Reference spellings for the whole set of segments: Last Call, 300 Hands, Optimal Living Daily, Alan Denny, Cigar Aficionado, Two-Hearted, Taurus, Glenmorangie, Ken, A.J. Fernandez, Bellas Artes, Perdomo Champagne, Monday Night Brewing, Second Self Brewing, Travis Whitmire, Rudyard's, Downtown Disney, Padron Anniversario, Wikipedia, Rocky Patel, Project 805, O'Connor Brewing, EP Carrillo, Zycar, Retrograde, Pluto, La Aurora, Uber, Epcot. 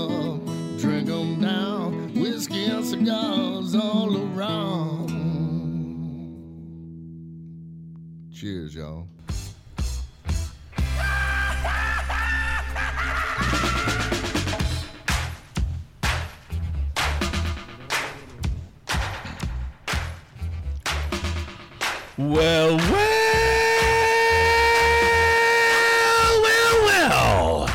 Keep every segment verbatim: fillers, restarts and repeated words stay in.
up, drink them down, whiskey and cigars all around. Cheers, y'all. Well, well, well, well.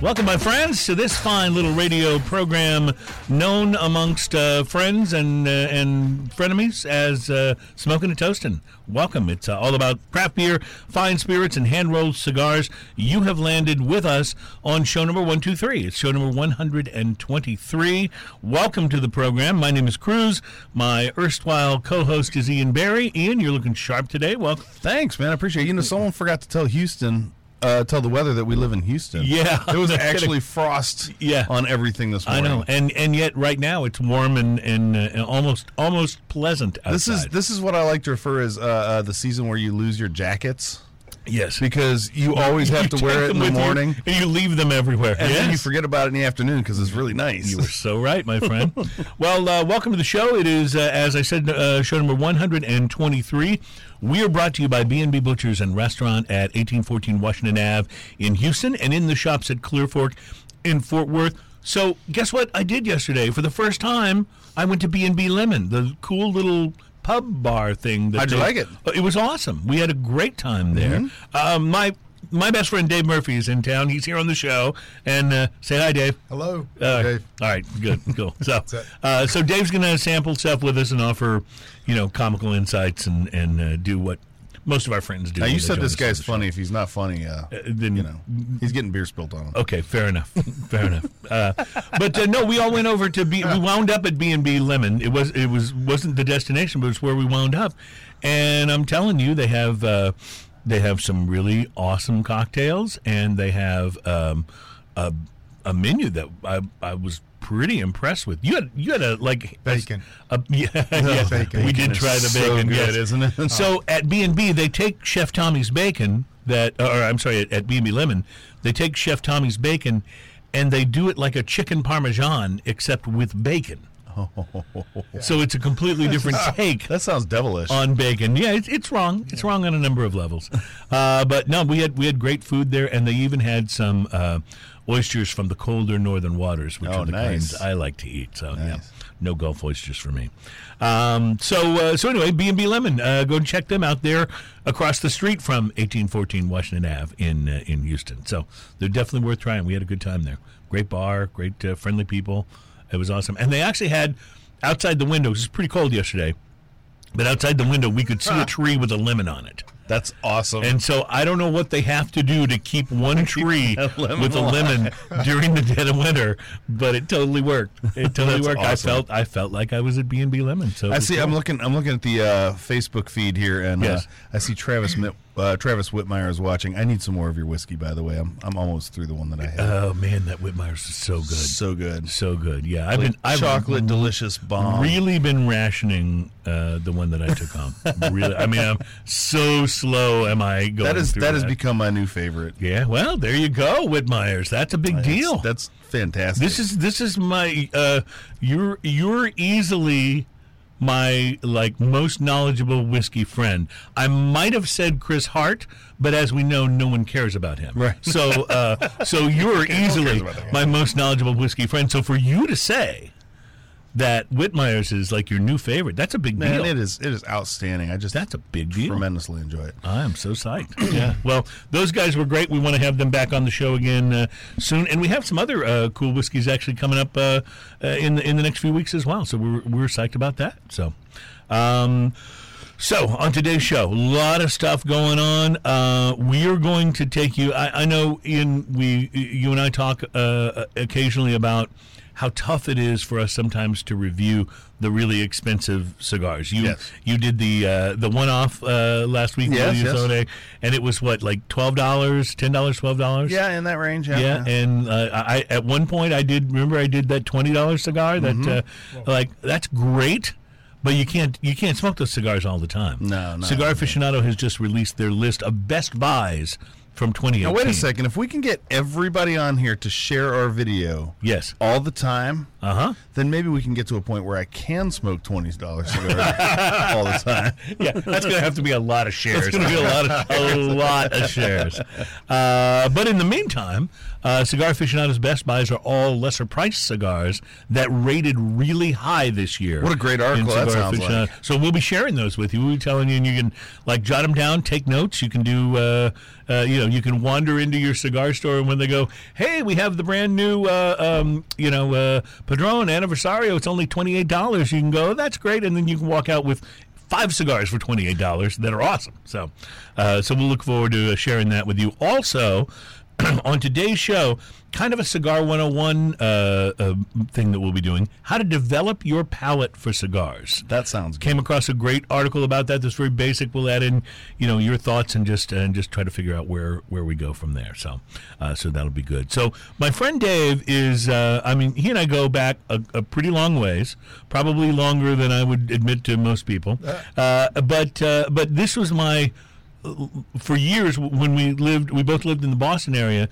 Welcome, my friends, to this fine little radio program known amongst uh, friends and uh, and frenemies as uh, Smoking and Toasting. Welcome. It's uh, all about craft beer, fine spirits, and hand-rolled cigars. You have landed with us on show number one two three. It's show number one hundred twenty-three. Welcome to the program. My name is Cruz. My erstwhile co-host is Ian Barry. Ian, you're looking sharp today. Welcome. Thanks, man. I appreciate it. You know, someone forgot to tell Houston... Uh, tell the weather that we live in Houston. Yeah. There was actually frost yeah. on everything this morning. I know. And and yet right now it's warm and, and, uh, and almost almost pleasant outside. This is, this is what I like to refer as uh, uh, the season where you lose your jackets. Yes. Because you always have to wear it in the morning. You, and you leave them everywhere. And yes. then you forget about it in the afternoon because it's really nice. You were so right, my friend. Well, uh, welcome to the show. It is, uh, as I said, uh, show number one hundred twenty-three. We are brought to you by B and B Butchers and Restaurant at eighteen fourteen Washington Avenue in Houston and in the shops at Clear Fork in Fort Worth. So guess what I did yesterday? For the first time, I went to B and B Lemon, the cool little... pub bar thing. That How'd you they, like it? It was awesome. We had a great time there. Mm-hmm. Um, my my best friend Dave Murphy is in town. He's here on the show. And uh, say hi, Dave. Hello, uh, Dave. All right, good, cool. So, uh, so Dave's going to sample stuff with us and offer, you know, comical insights and and uh, do what most of our friends do. Now, you said this guy's funny. If he's not funny, uh, uh, then you know he's getting beer spilled on him. Okay, fair enough. fair enough. Uh, but uh, no, we all went over to B. We wound up at B and B Lemon. It was it was wasn't the destination, but it's where we wound up. And I'm telling you, they have uh, they have some really awesome cocktails, and they have um, a a menu that I I was. pretty impressed with. You had you had a like bacon. A, a, yeah, no, yeah. Bacon. We did try the bacon. So good, yes. isn't it? So at B and B they take Chef Tommy's bacon that, or I'm sorry, at, at B and B Lemon they take Chef Tommy's bacon and they do it like a chicken parmesan except with bacon. Oh, yeah. So it's a completely different take. That sounds devilish. On bacon. Yeah, it's it's wrong. It's yeah. wrong on a number of levels. Uh, but no, we had we had great food there, and they even had some uh, oysters from the colder northern waters, which oh, are the nice. kinds I like to eat. So nice. yeah, no Gulf oysters for me. Um, so uh, so anyway, B and B Lemon, uh, go and check them out there across the street from eighteen fourteen Washington Avenue in uh, in Houston. So they're definitely worth trying. We had a good time there. Great bar, great uh, friendly people. It was awesome. And they actually had outside the window, it was pretty cold yesterday, but outside the window we could see a tree with a lemon on it. That's awesome. And so I don't know what they have to do to keep one tree keep with a lemon during the dead of winter, but it totally worked. It totally worked. Awesome. I felt I felt like I was at B and B Lemon. So I see. Cool. I'm looking. I'm looking at the uh, Facebook feed here, and yes. uh, I see Travis uh, Travis Whitmire is watching. I need some more of your whiskey, by the way. I'm I'm almost through the one that I had. Oh man, that Whitmire's is so good, so good, so good. Yeah, I've been I've chocolate been, delicious bomb. Really been rationing uh, the one that I took home. Really, I mean, I'm so. Slow am I going that is, through that? That has become my new favorite. Yeah, well, there you go, Whitmire's. That's a big that's, deal. That's fantastic. This is this is my uh, you're you're easily my like most knowledgeable whiskey friend. I might have said Chris Hart, but as we know, no one cares about him. Right. So uh, so you're easily my most knowledgeable whiskey friend. So for you to say that Whitmire's is like your new favorite. That's a big Man, deal. It is. It is outstanding. I just that's a big deal. Tremendously enjoy it. I am so psyched. Yeah. Well, those guys were great. We want to have them back on the show again uh, soon, and we have some other uh, cool whiskeys actually coming up uh, uh, in the in the next few weeks as well. So we're we're psyched about that. So, um, so on today's show, a lot of stuff going on. Uh, we are going to take you. I, I know, Ian. We you and I talk uh, occasionally about how tough it is for us sometimes to review the really expensive cigars. You yes. you did the uh, the one-off uh, last week, yes, yes. Sunday, and it was, what, like twelve dollars, ten dollars, twelve dollars? Yeah, in that range. Yeah, yeah. And uh, I at one point I did, remember I did that twenty dollars cigar? That mm-hmm. uh, like that's great, but you can't you can't smoke those cigars all the time. No, no. Cigar Aficionado no. has just released their list of Best Buys from twenty eighteen. Now, wait a second. If we can get everybody on here to share our video yes. all the time, uh-huh. then maybe we can get to a point where I can smoke twenty dollars cigars all the time. Yeah, that's going to have to be a lot of shares. It's going to be a lot of shares. A lot of shares. Uh, but in the meantime, uh, Cigar Aficionado's Best Buys are all lesser-priced cigars that rated really high this year. What a great article that sounds like. So we'll be sharing those with you. We'll be telling you, and you can like jot them down, take notes. You can do... Uh, Uh, you know, you can wander into your cigar store, and when they go, hey, we have the brand new, uh, um, you know, uh, Padron Anniversario, it's only twenty-eight dollars, you can go, oh, that's great, and then you can walk out with five cigars for twenty-eight dollars that are awesome. So, uh, so we'll look forward to uh, sharing that with you. Also, on today's show, kind of a Cigar one oh one uh, uh, thing that we'll be doing, how to develop your palate for cigars. That sounds good. Came across a great article about that that's very basic. We'll add in, you know, your thoughts and just and just try to figure out where, where we go from there. So uh, so that'll be good. So my friend Dave is, uh, I mean, he and I go back a, a pretty long ways, probably longer than I would admit to most people. Uh, but uh, but this was my... For years, when we lived, we both lived in the Boston area,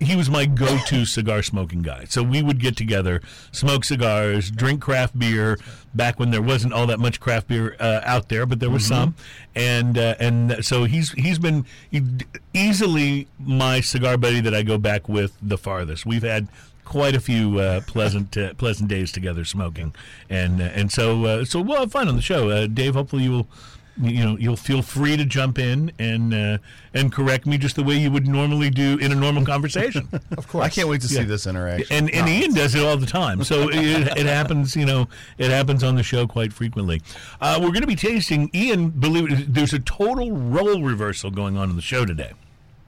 he was my go-to cigar smoking guy. So we would get together, smoke cigars, drink craft beer, back when there wasn't all that much craft beer uh, out there, but there was mm-hmm. some. And uh, and so he's he's been easily my cigar buddy that I go back with the farthest. We've had quite a few uh, pleasant uh, pleasant days together smoking. And, uh, and so, uh, so we'll have fun on the show. Uh, Dave, hopefully you will... You know, you'll feel free to jump in and uh, and correct me just the way you would normally do in a normal conversation. Of course, I can't wait to yeah. see this interaction. And and oh. Ian does it all the time, so it, it happens. You know, it happens on the show quite frequently. Uh, we're going to be tasting Ian. Believe it, there's a total role reversal going on in the show today.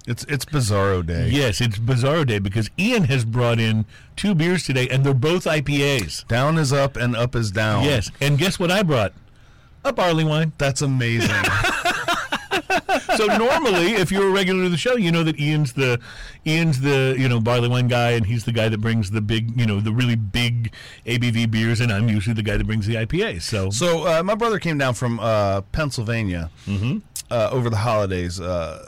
It's it's Bizarro Day. Yes, it's Bizarro Day because Ian has brought in two beers today, and they're both I P As. Down is up, and up is down. Yes, and guess what I brought? A barley wine. That's amazing. So normally, if you're a regular to the show, you know that Ian's the Ian's the you know barley wine guy, and he's the guy that brings the big you know the really big A B V beers, and I'm usually the guy that brings the I P As. So, so uh, my brother came down from uh, Pennsylvania mm-hmm. uh, over the holidays, uh,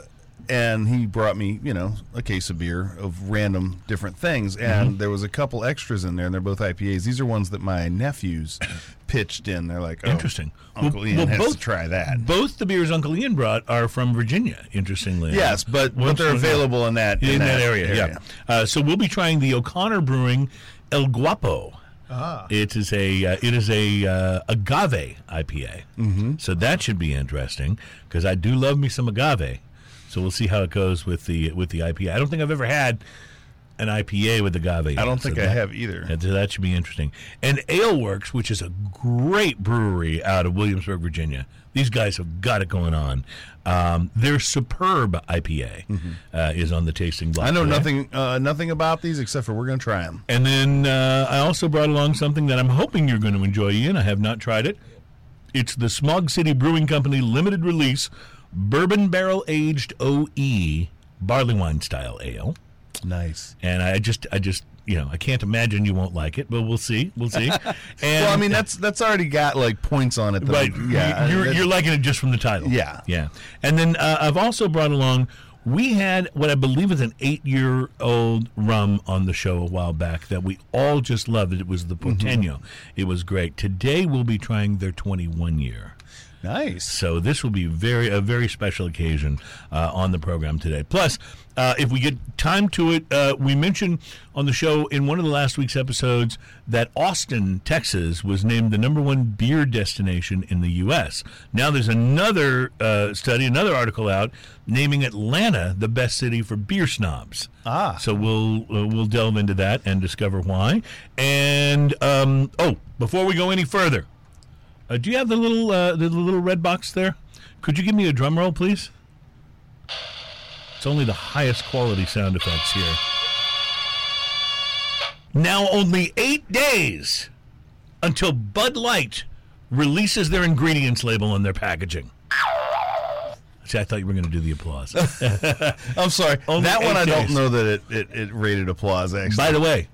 and he brought me you know a case of beer of random different things, and mm-hmm. there was a couple extras in there, and they're both I P As. These are ones that my nephews. Pitched in. They're like, oh, interesting. Uncle well, Ian well, has both, to try that. Both the beers Uncle Ian brought are from Virginia, interestingly. Yes, but, but they're available in that, in in that, that area. area. Yeah. Uh, so we'll be trying the O'Connor Brewing El Guapo. Ah. It is a uh, it is a uh, agave I P A. Mm-hmm. So that should be interesting because I do love me some agave. So we'll see how it goes with the with the I P A. I don't think I've ever had an I P A with agave. I don't think so that, I have either. That, that should be interesting. And AleWerks, which is a great brewery out of Williamsburg, Virginia. These guys have got it going on. Um, their superb I P A mm-hmm. uh, is on the tasting block. I know today. nothing uh, nothing about these except for we're going to try them. And then uh, I also brought along something that I'm hoping you're going to enjoy, Ian. I have not tried it. It's the Smog City Brewing Company Limited Release Bourbon Barrel Aged O E Barley Wine Style Ale. Nice. And I just, I just, you know, I can't imagine you won't like it, but we'll see. We'll see. And, well, I mean, that's that's already got, like, points on it. Right. I'm, yeah. You're, you're liking it just from the title. Yeah. Yeah. And then uh, I've also brought along, we had what I believe is an eight-year-old rum on the show a while back that we all just loved. It was the Porteño. Mm-hmm. It was great. Today we'll be trying their twenty-one-year. Nice. So this will be very a very special occasion uh, on the program today. Plus, uh, if we get time to it, uh, we mentioned on the show in one of the last week's episodes that Austin, Texas, was named the number one beer destination in the U S Now there's another uh, study, another article out, naming Atlanta the best city for beer snobs. Ah. So we'll uh, we'll delve into that and discover why. And, um, oh, before we go any further, Uh, do you have the little uh, the little red box there? Could you give me a drum roll, please? It's only the highest quality sound effects here. Now only eight days until Bud Light releases their ingredients label on their packaging. See, I thought you were going to do the applause. I'm sorry. Only that one I days. don't know that it, it, it rated applause, actually. By the way,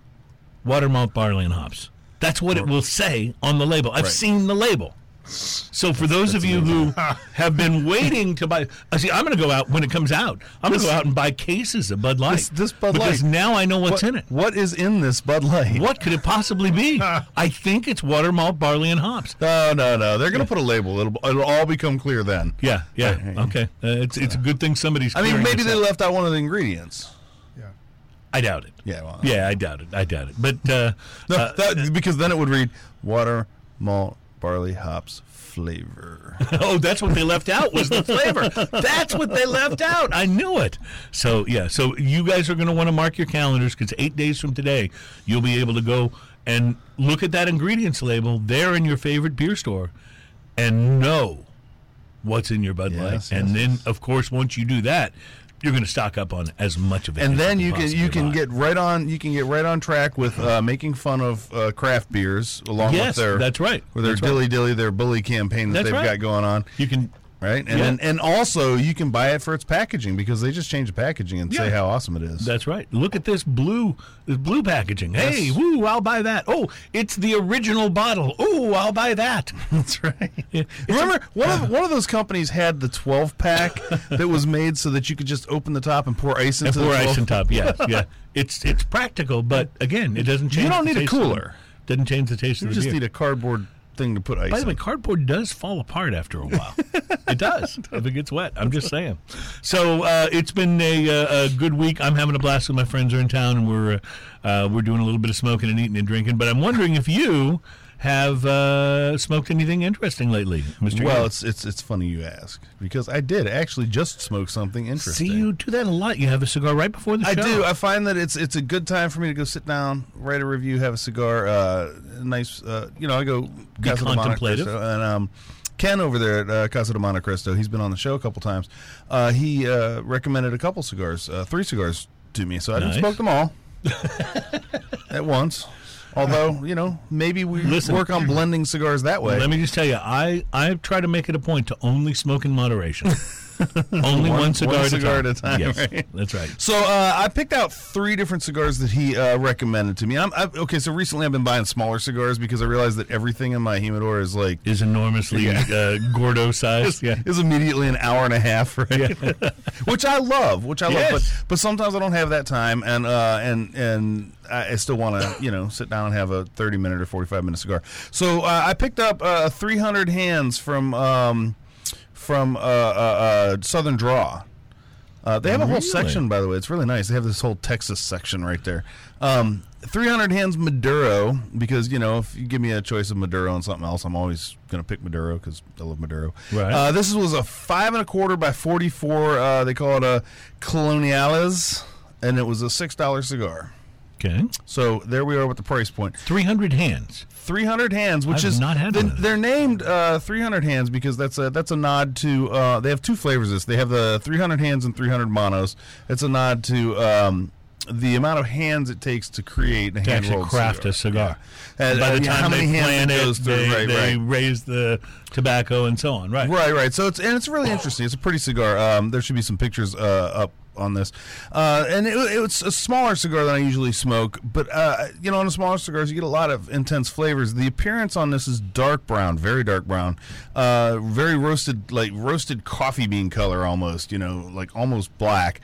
water, malt, barley, and hops. That's what it will say on the label. I've right. seen the label. So for that's, those that's of you amazing. Who have been waiting to buy, uh, see, I'm going to go out when it comes out. I'm going to go out and buy cases of Bud Light. This, this Bud because Light. Because now I know what's what, in it. What is in this Bud Light? What could it possibly be? I think it's water, malt, barley, and hops. No, no, no. They're going to yeah. put a label. It'll it'll all become clear then. Yeah, yeah. Right. Okay. Uh, it's it's a good thing somebody's. I mean, maybe they out. left out one of the ingredients. I doubt it. Yeah, well, yeah, I doubt it. I doubt it. But uh, no, that, because then it would read water, malt, barley, hops, flavor. Oh, that's what they left out was the flavor. That's what they left out. I knew it. So yeah, so you guys are going to want to mark your calendars because eight days from today, you'll be able to go and look at that ingredients label there in your favorite beer store, and know what's in your Bud Light. Yes, and yes, then, yes. of course, once you do that, you're going to stock up on as much of it. And then you can you can get right on you can get right on track with uh, making fun of uh, craft beers along yes, with their that's right with their that's dilly right. dilly their bully campaign that that's they've right. got going on. You can right and yeah. then, and also you can buy it for its packaging because they just change the packaging and yeah. say how awesome it is. That's right. Look at this blue this blue packaging. Yes. Hey, woo! I'll buy that. Oh, it's the original bottle. Oh, I'll buy that. That's right. Yeah. Remember a, one uh, of one of those companies had the twelve pack that was made so that you could just open the top and pour ice into and pour the ice on top. Yeah, yeah. It's it's practical, but again, it doesn't change. You don't the need taste a cooler. Of, doesn't change the taste. You of the just beer. Need a cardboard thing to put ice. By the way, cardboard does fall apart after a while. It does if it gets wet. I'm just saying. So uh, it's been a, a, a good week. I'm having a blast with my friends are in town, and we're uh, we're doing a little bit of smoking and eating and drinking. But I'm wondering if you have uh, smoked anything interesting lately, Mister Well, Young? it's it's it's funny you ask because I did actually just smoke something interesting. See, you do that a lot. You have a cigar right before the I show. I do. I find that it's it's a good time for me to go sit down, write a review, have a cigar. Uh, nice, uh, you know, I go Be Casa de Montecristo, and um, Ken over there at uh, Casa de Montecristo, he's been on the show a couple times. Uh, he uh, recommended a couple cigars, uh, three cigars to me, so I nice. didn't smoke them all at once. Although, you know, maybe we Listen, work on blending cigars that way. Let me just tell you, I, I try to make it a point to only smoke in moderation. Only one, one cigar, one cigar at a time. Yes, right? That's right. So uh, I picked out three different cigars that he uh, recommended to me. I'm, I, okay, so recently I've been buying smaller cigars because I realized that everything in my humidor is like... Is enormously yeah. uh, Gordo sized. Yeah. Is immediately an hour and a half, right? Yeah. Which I love, which I yes. love. But, but sometimes I don't have that time, and uh, and and I still want to, you know, sit down and have a thirty-minute or forty-five-minute cigar. So uh, I picked up uh, three hundred Hands from... Um, From uh, uh, uh, Southern Draw. Uh, they have a whole really? section, by the way. It's really nice. They have this whole Texas section right there. Um, three hundred Hands Maduro, because, you know, if you give me a choice of Maduro and something else, I'm always going to pick Maduro because I love Maduro. Right. Uh, this was a five and a quarter by forty-four. Uh, they call it a Coloniales, and it was a six dollar cigar. Okay. So there we are with the price point. three hundred Hands. three hundred Hands, which I've is not had the, they're named uh, three hundred Hands because that's a that's a nod to uh, they have two flavors. This they have the three hundred Hands and three hundred Monos. It's a nod to um, the amount of hands it takes to create a to hand actually craft cigar. a cigar. Yeah. And, by the uh, time how many they hands it goes it, through, they, right, they right. raise the tobacco and so on. Right, right, right. So it's and it's really interesting. It's a pretty cigar. Um, there should be some pictures uh, up on this, uh, and it, it's a smaller cigar than I usually smoke. But uh, you know, on the smaller cigars, you get a lot of intense flavors. The appearance on this is dark brown, very dark brown, uh, very roasted, like roasted coffee bean color, almost. You know, like almost black,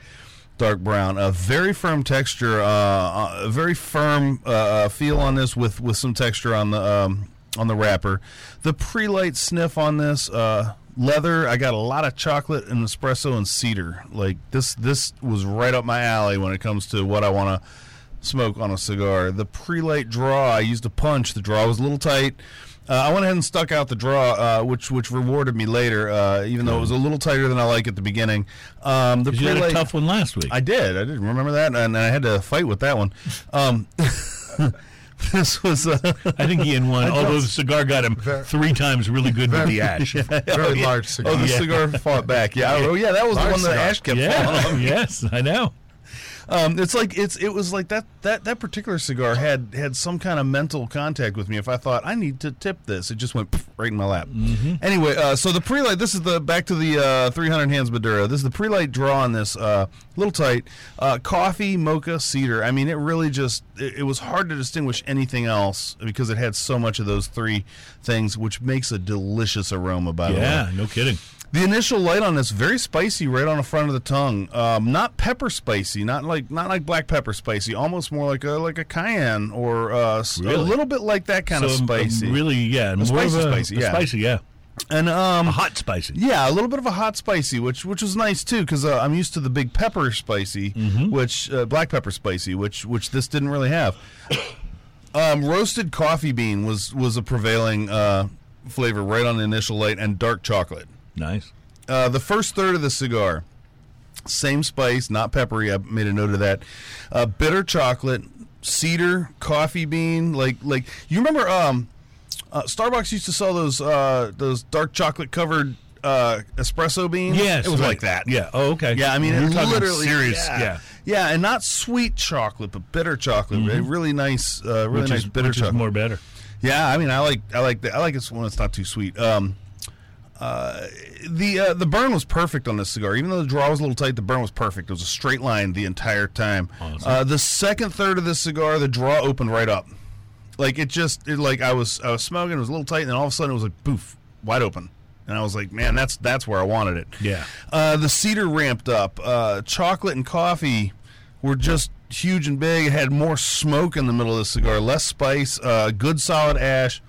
dark brown. A very firm texture, uh, a very firm uh, feel on this, with, with some texture on the um, on the wrapper. The pre-light sniff on this. Uh, Leather, I got a lot of chocolate and espresso and cedar. Like this, this was right up my alley when it comes to what I want to smoke on a cigar. The pre-light draw, I used a punch. The draw was a little tight. Uh, I went ahead and stuck out the draw, uh, which which rewarded me later, uh, even though it was a little tighter than I like at the beginning. Um, the you had a tough one last week. I did. I didn't remember that, and I had to fight with that one. Um, This was, uh, I think Ian won, although the cigar got him very, three times really good very, with the ash. Yeah, very oh, yeah. large cigar. Oh, the yeah. cigar fought back. Yeah, oh, yeah, that was large the one that cigar. ash kept yeah. falling on. Yes, I know. Um, it's like it's it was like that that that particular cigar had had some kind of mental contact with me. If I thought I need to tip this, it just went poof, right in my lap. Mm-hmm. Anyway, uh, so the pre-light. This is the back to the uh, three hundred Hands Maduro. This is the pre-light draw on this. Uh, little tight. Uh, coffee, mocha, cedar. I mean, it really just it, it was hard to distinguish anything else because it had so much of those three things, which makes a delicious aroma. By the way, yeah, no kidding. The initial light on this, very spicy right on the front of the tongue. Um, not pepper spicy, not like not like black pepper spicy. Almost more like a like a cayenne or uh, really? a little bit like that kind so of spicy. Really, yeah, more spicy, of a, spicy, yeah. spicy, yeah. And um, a hot spicy, yeah, a little bit of a hot spicy, which which was nice too, because uh, I'm used to the big pepper spicy, mm-hmm. which uh, black pepper spicy, which which this didn't really have. um, roasted coffee bean was was a prevailing uh, flavor right on the initial light, and dark chocolate. Nice. Uh, the first third of the cigar, same spice, not peppery. I made a note of that. Uh, bitter chocolate, cedar, coffee bean. Like like you remember, um, uh, Starbucks used to sell those uh, those dark chocolate covered uh, espresso beans. Yes, it was right. like that. Yeah. Oh, okay. Yeah. I mean, it literally serious. Yeah. yeah. Yeah, and not sweet chocolate, but bitter chocolate. Mm-hmm. Really nice. Uh, really which nice is, bitter which chocolate. Is more better. Yeah. I mean, I like I like that. I like it when it's not too sweet. Um. Uh, the uh, the burn was perfect on this cigar. Even though the draw was a little tight, the burn was perfect. It was a straight line the entire time. Awesome. Uh, the second third of this cigar, the draw opened right up. Like it just, it, like I was, I was smoking. It was a little tight, and then all of a sudden it was like poof, wide open. And I was like, man, that's that's where I wanted it. Yeah. Uh, the cedar ramped up. Uh, chocolate and coffee were just huge and big. It had more smoke in the middle of the cigar, less spice, uh, good solid ash,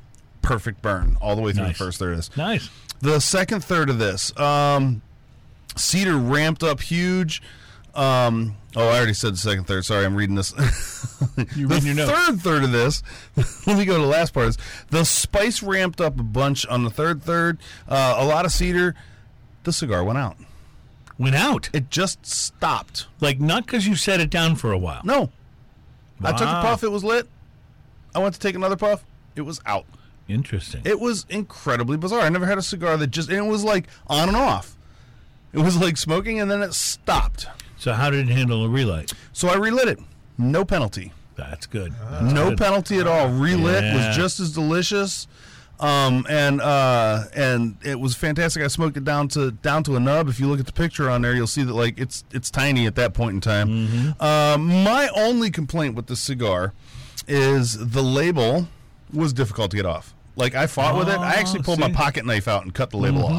perfect burn all the way through nice. the first third of this. Nice. The second third of this, um, cedar ramped up huge. Um, oh, I already said the second third. Sorry, I'm reading this. You're reading your notes. The third third of this, let me go to the last part. Of this. The spice ramped up a bunch on the third third. Uh, a lot of cedar. The cigar went out. Went out? It just stopped. Like, not because you set it down for a while. No. Wow. I took a puff. It was lit. I went to take another puff. It was out. Interesting. It was incredibly bizarre. I never had a cigar that just, and it was like on and off. It was like smoking, and then it stopped. So how did it handle a relight? So I relit it. No penalty. That's good. That's no good. penalty at all. Relit yeah. was just as delicious, um, and uh, and it was fantastic. I smoked it down to down to a nub. If you look at the picture on there, you'll see that like it's it's tiny at that point in time. Mm-hmm. Uh, my only complaint with the cigar is the label was difficult to get off. Like, I fought oh, with it. I actually pulled see. my pocket knife out and cut the label mm-hmm.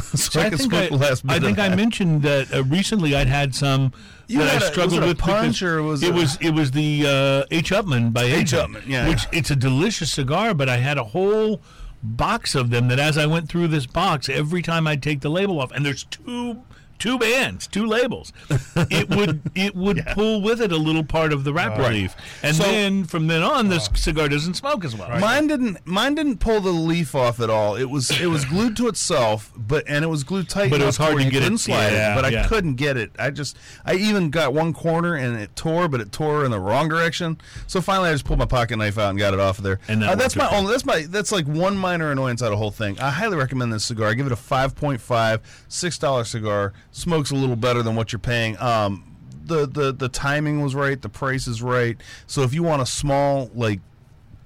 off. so See, I could smoke I, the last bit I think I that. mentioned that uh, recently I'd had some you that had I struggled a, with. Punch or was it, a... was, it was the uh, H. Upman by H. Upman, yeah. Which, yeah. it's a delicious cigar, but I had a whole box of them that as I went through this box, every time I'd take the label off, and there's two... Two bands, two labels. It would it would yeah. pull with it a little part of the wrap right. leaf, and so, then from then on, this uh, cigar doesn't smoke as well. Right. Mine didn't. Mine didn't pull the leaf off at all. It was it was glued to itself, but and it was glued tight. But it was hard to get it. Slide yeah, it but yeah. I couldn't get it. I just I even got one corner and it tore, but it tore in the wrong direction. So finally, I just pulled my pocket knife out and got it off of there. And that uh, that's my only. That's my that's like one minor annoyance out of the whole thing. I highly recommend this cigar. I give it a five point five, six dollar cigar. Smokes a little better than what you're paying. Um, the, the, the timing was right. The price is right. So if you want a small, like,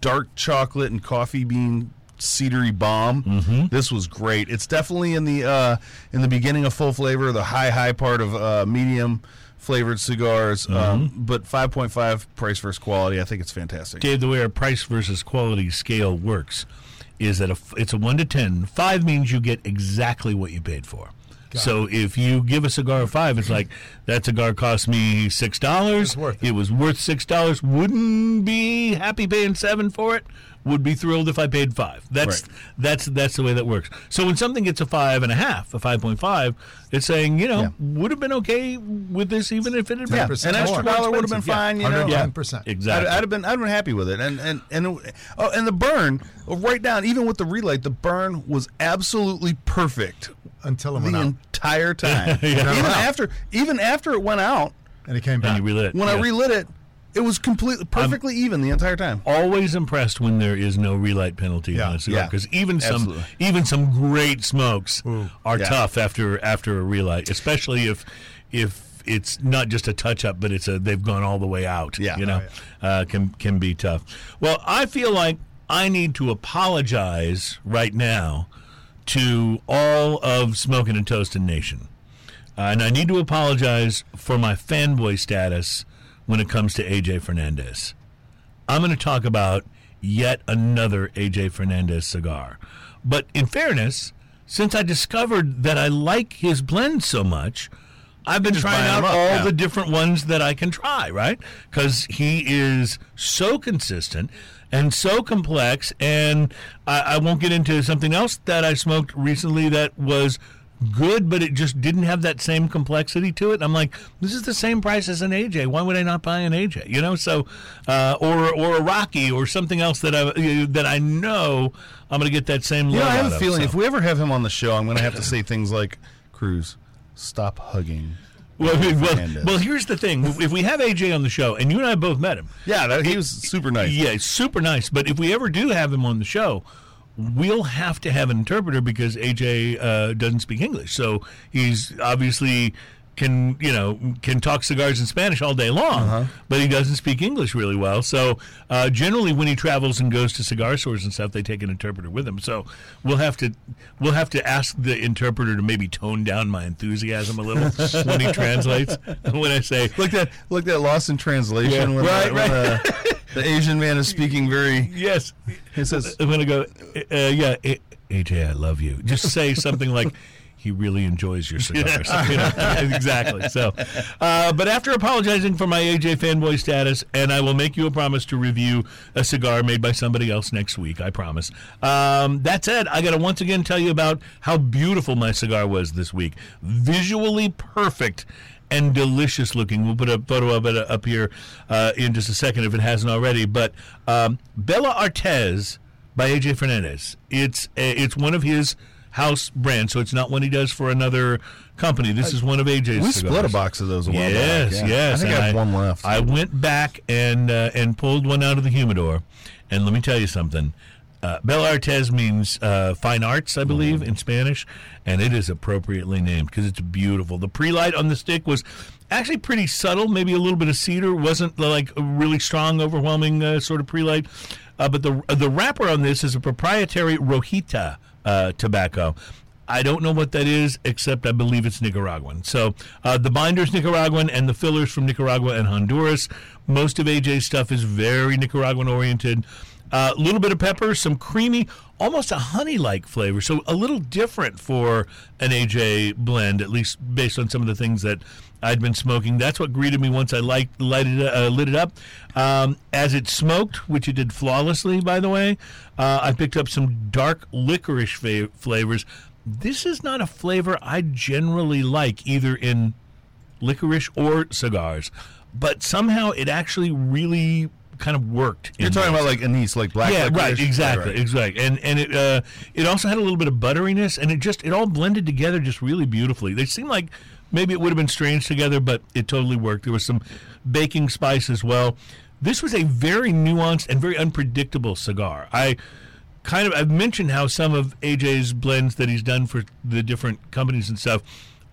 dark chocolate and coffee bean cedary bomb, mm-hmm. this was great. It's definitely in the uh, in the beginning of full flavor, the high, high part of uh, medium flavored cigars. Mm-hmm. Um, but five point five price versus quality, I think it's fantastic. Dave, the way our price versus quality scale works is that a, it's a one to ten. five means you get exactly what you paid for. So if you give a cigar a five, it's like, that cigar cost me six dollars. It was worth it. It was worth six dollars. Wouldn't be happy paying seven for it. Would be thrilled if I paid five. That's right. that's that's the way that works. So when something gets a five and a half, a five point five, it's saying, you know, yeah. would have been okay with this even if it had been yeah. an extra dollar would have been fine. Yeah. You know, yeah. one hundred percent. Exactly. I'd, I'd have been I'd have been happy with it. And and and it, oh, and the burn right down, even with the relight, the burn was absolutely perfect until it went the out. entire time. yeah. Even yeah. after even after it went out and it came back. And you relit. When yeah. I relit it. It was completely, perfectly I'm even the entire time. Always impressed when there is no relight penalty yeah, on a cigar because yeah, even some, absolutely. even some great smokes Ooh, are yeah. tough after after a relight, especially if if it's not just a touch up, but it's a they've gone all the way out. Yeah, you know, oh, yeah. uh, can can be tough. Well, I feel like I need to apologize right now to all of Smoking and Toasting Nation, uh, and I need to apologize for my fanboy status when it comes to A J Fernandez. I'm going to talk about yet another A J Fernandez cigar, but in fairness, since I discovered that I like his blend so much, I've been trying out all yeah. the different ones that I can try, right? Because he is so consistent and so complex, and I, I won't get into something else that I smoked recently that was good, but it just didn't have that same complexity to it. I'm like, this is the same price as an A J. Why would I not buy an A J? You know, so uh, or or a Rocky or something else that I uh, that I know I'm going to get that same. Yeah, I have a feeling of, so. if we ever have him on the show, I'm going to have to say things like, Cruz, stop hugging. Well, well, well, here's the thing. If we have A J on the show, and you and I both met him, yeah, that, he was super nice. Yeah, super nice. But if we ever do have him on the show, we'll have to have an interpreter because A J uh, doesn't speak English. So he's obviously can, you know, can talk cigars in Spanish all day long, uh-huh. but he doesn't speak English really well. So uh, generally when he travels and goes to cigar stores and stuff, they take an interpreter with him. So we'll have to we'll have to ask the interpreter to maybe tone down my enthusiasm a little when he translates. When I say look that look that lost in translation yeah, when right, the, right. When, uh, the Asian man is speaking very... Yes. He says... I'm going to go, uh, yeah, A J, I love you. Just say something like, he really enjoys your cigars. You know? Exactly. So, uh, but after apologizing for my A J fanboy status, and I will make you a promise to review a cigar made by somebody else next week, I promise. Um, that said, I got to once again tell you about how beautiful my cigar was this week. Visually perfect and delicious looking. We'll put a photo of it up here uh, in just a second if it hasn't already. But um, Bellas Artes by A J Fernandez. It's a, it's one of his house brand, so it's not one he does for another company. This is one of A J's We cigars. Split a box of those a while back. Yes, yeah. yes. I think I have I, one left. I went back and uh, and pulled one out of the humidor, and let me tell you something. Uh, Bellas Artes means uh, fine arts, I believe, mm-hmm. in Spanish, and it is appropriately named because it's beautiful. The pre-light on the stick was actually pretty subtle, maybe a little bit of cedar. Wasn't like a really strong, overwhelming uh, sort of pre-light. Uh, but the the wrapper on this is a proprietary Rojita uh, tobacco. I don't know what that is, except I believe it's Nicaraguan. So uh, the binder's Nicaraguan and the filler's from Nicaragua and Honduras. Most of A J's stuff is very Nicaraguan-oriented. A uh, little bit of pepper, some creamy, almost a honey-like flavor. So a little different for an A J blend, at least based on some of the things that I'd been smoking. That's what greeted me once I light, lighted, uh, lit it up. Um, as it smoked, which it did flawlessly, by the way, uh, I picked up some dark licorice fa- flavors. This is not a flavor I generally like, either in licorice or cigars. But somehow it actually really... kind of worked. You're talking those. About like anise, like black. Yeah, right. Exactly, right. exactly. And and it uh, it also had a little bit of butteriness, and it just it all blended together just really beautifully. They seemed like maybe it would have been strange together, but it totally worked. There was some baking spice as well. This was a very nuanced and very unpredictable cigar. I kind of I've mentioned how some of A J's blends that he's done for the different companies and stuff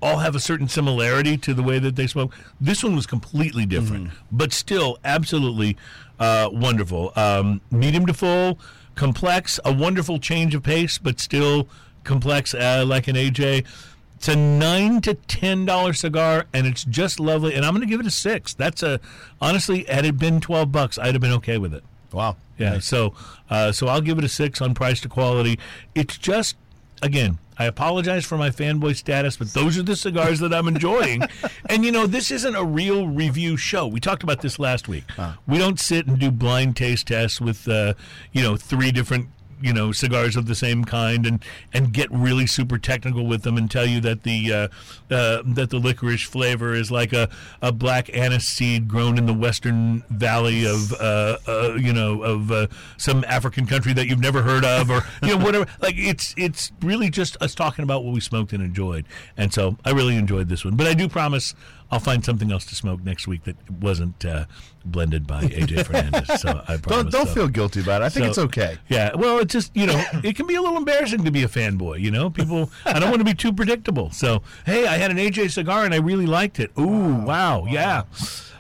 all have a certain similarity to the way that they smoke. This one was completely different, mm-hmm. but still absolutely uh, wonderful. Um, medium to full, complex, a wonderful change of pace, but still complex uh, like an A J. It's a nine to ten dollar cigar, and it's just lovely. And I'm going to give it a six. That's a honestly, had it been twelve bucks, I'd have been okay with it. Wow. Yeah, nice. so uh, so I'll give it a six on price to quality. It's just, again, I apologize for my fanboy status, but those are the cigars that I'm enjoying. And, you know, this isn't a real review show. We talked about this last week. Huh. We don't sit and do blind taste tests with, uh, you know, three different, you know, cigars of the same kind and, and get really super technical with them and tell you that the uh, uh, that the licorice flavor is like a, a black anise seed grown in the western valley of, uh, uh, you know, of uh, some African country that you've never heard of or, you know, whatever. Like, it's it's really just us talking about what we smoked and enjoyed. And so I really enjoyed this one. But I do promise I'll find something else to smoke next week that wasn't uh, blended by A J Fernandez. So I promise. Don't, don't so. feel guilty about it. I think so, it's okay. Yeah. Well, it's just, you know, it can be a little embarrassing to be a fanboy, you know? People, I don't want to be too predictable. So, hey, I had an A J cigar and I really liked it. Ooh, wow. wow, wow. Yeah.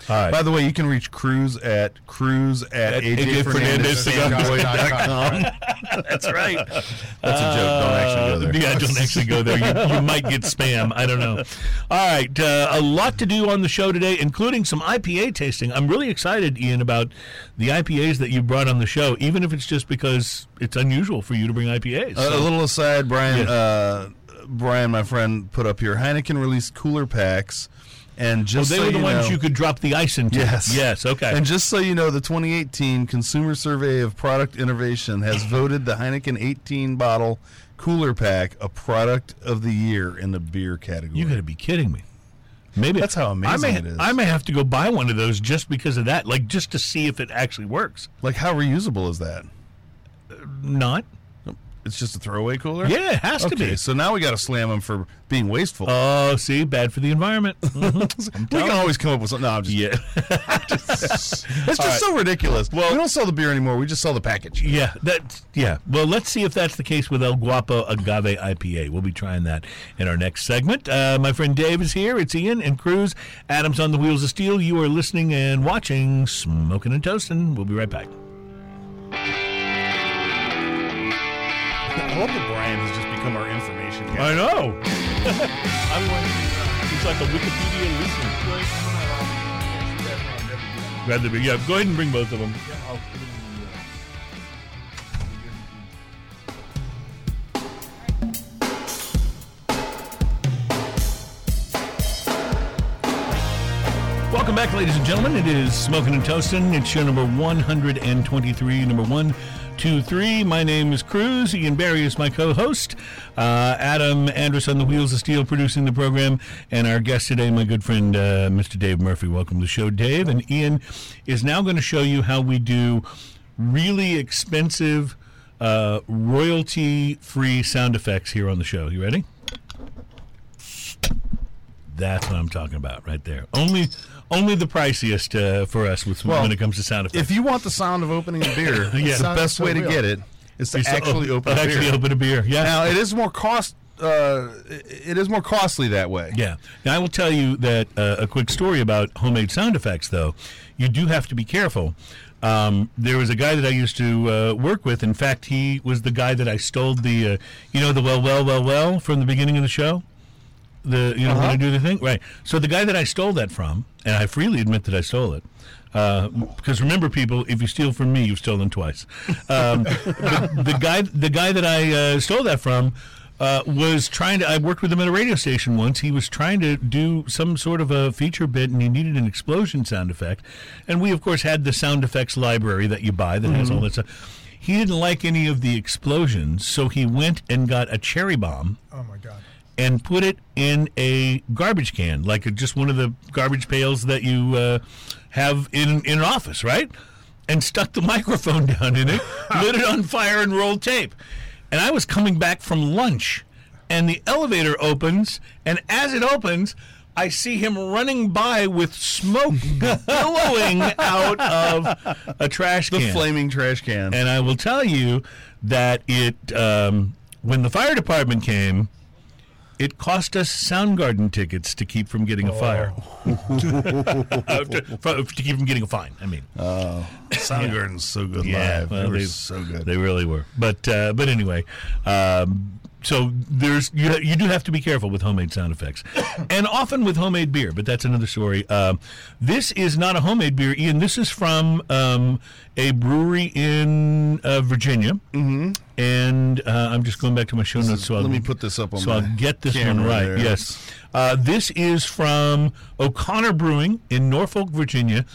All right. By the way, you can reach Cruz at Cruz at A J Fernandez cigar dot com. That's right. That's a joke. Don't actually go there. Uh, yeah, don't actually go there. You, you might get spam. I don't know. All right. Uh, a lot to do on the show today, including some I P A tasting. I'm really excited, Ian, about the I P As that you brought on the show, even if it's just because it's unusual for you to bring I P As. So. Uh, a little aside, Brian, yeah. uh, Brian, my friend, put up here. Heineken released cooler packs. And just oh, they so were the you ones know, you could drop the ice into. Yes. Yes, okay. And just so you know, the twenty eighteen Consumer Survey of Product Innovation has voted the Heineken eighteen bottle cooler pack a product of the year in the beer category. You got to be kidding me. Maybe that's how amazing I may, it is. I may have to go buy one of those just because of that, like just to see if it actually works. Like how reusable is that? Uh, not. It's just a throwaway cooler? Yeah, it has okay, to be. So now we got to slam them for being wasteful. Oh, see, bad for the environment. Mm-hmm. We can always come up with something. No, I'm just. Yeah. It's just right. so ridiculous. Well, we don't sell the beer anymore. We just sell the package. Yeah, that. Yeah. Well, let's see if that's the case with El Guapo Agave I P A. We'll be trying that in our next segment. Uh, my friend Dave is here. It's Ian and Cruz. Adam's on the Wheels of Steel. You are listening and watching Smoking and Toasting. We'll be right back. I love that Brian has just become our information guy. I know. I'm going to uh, he's like a Wikipedia listener. Grab the beer. Yeah, go ahead and bring both of them. Yeah, I'll put Welcome back, ladies and gentlemen. It is Smoking and Toasting. It's show number one twenty-three, number one twenty-three. My name is Cruz. Ian Barry is my co-host. Uh, Adam Andrus on the Wheels of Steel producing the program. And our guest today, my good friend, uh, Mister Dave Murphy. Welcome to the show, Dave. And Ian is now going to show you how we do really expensive, uh, royalty-free sound effects here on the show. You ready? That's what I'm talking about right there. Only... Only the priciest uh, for us with, well, when it comes to sound effects. If you want the sound of opening a beer, yeah. the best so way real. to get it is to it's actually to, open a actually beer. Actually open a beer, yeah. Now, it is more cost. Uh, it is more costly that way. Yeah. Now, I will tell you that uh, a quick story about homemade sound effects, though. You do have to be careful. Um, there was a guy that I used to uh, work with. In fact, he was the guy that I stole the, uh, you know, the well, well, well, well from the beginning of the show. The you know uh-huh. when I do the thing right. So the guy that I stole that from, and I freely admit that I stole it, uh, because remember, people, if you steal from me, you've stolen twice. Um, the, the guy, the guy that I uh, stole that from, uh, was trying to. I worked with him at a radio station once. He was trying to do some sort of a feature bit, and he needed an explosion sound effect. And we, of course, had the sound effects library that you buy that mm-hmm. has all that stuff. He didn't like any of the explosions, so he went and got a cherry bomb. Oh my God. And put it in a garbage can, like a, just one of the garbage pails that you uh, have in, in an office, right? And stuck the microphone down in it, lit it on fire, and rolled tape. And I was coming back from lunch, and the elevator opens, and as it opens, I see him running by with smoke billowing out of a trash can. The flaming trash can. And I will tell you that it um, when the fire department came... It cost us Soundgarden tickets to keep from getting a fire. Oh. to, for, to keep from getting a fine, I mean. Oh, Soundgarden's so good yeah, live. Well, they were they, so good. They really were. But uh, but anyway, um, so there's you, you do have to be careful with homemade sound effects. And often with homemade beer, but that's another story. Um, this is not a homemade beer, Ian. This is from um, a brewery in uh, Virginia. Mm-hmm. And uh, I'm just going back to my show notes. Is, so I'll, let me put this up on so my I'll get this one right. There. Yes. Uh, this is from O'Connor Brewing in Norfolk, Virginia.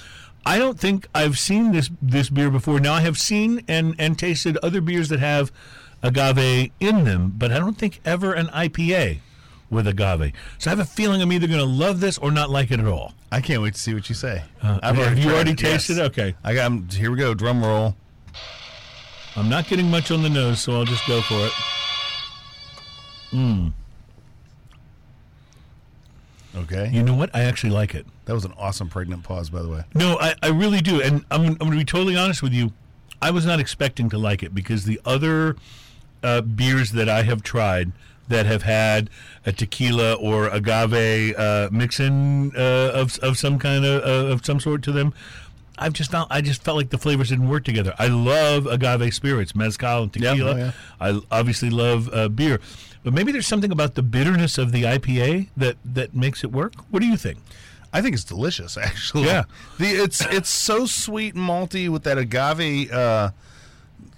I don't think I've seen this this beer before. Now, I have seen and, and tasted other beers that have agave in them, but I don't think ever an I P A with agave. So I have a feeling I'm either going to love this or not like it at all. I can't wait to see what you say. Uh, I've already you already it. tasted yes. it? Okay. I got, um, here we go. Drum roll. I'm not getting much on the nose, so I'll just go for it. Mmm. Okay. You know what? I actually like it. That was an awesome pregnant pause, by the way. No, I, I really do. And I'm, I'm going to be totally honest with you. I was not expecting to like it because the other uh, beers that I have tried that have had a tequila or agave uh, mix-in uh, of of some kind of uh, of some sort to them, I've just not, I just felt like the flavors didn't work together. I love agave spirits, mezcal and tequila. Yeah, oh yeah. I obviously love uh, beer, but maybe there's something about the bitterness of the I P A that, that makes it work. What do you think? I think it's delicious, actually. Yeah, the, it's it's so sweet and malty with that agave uh,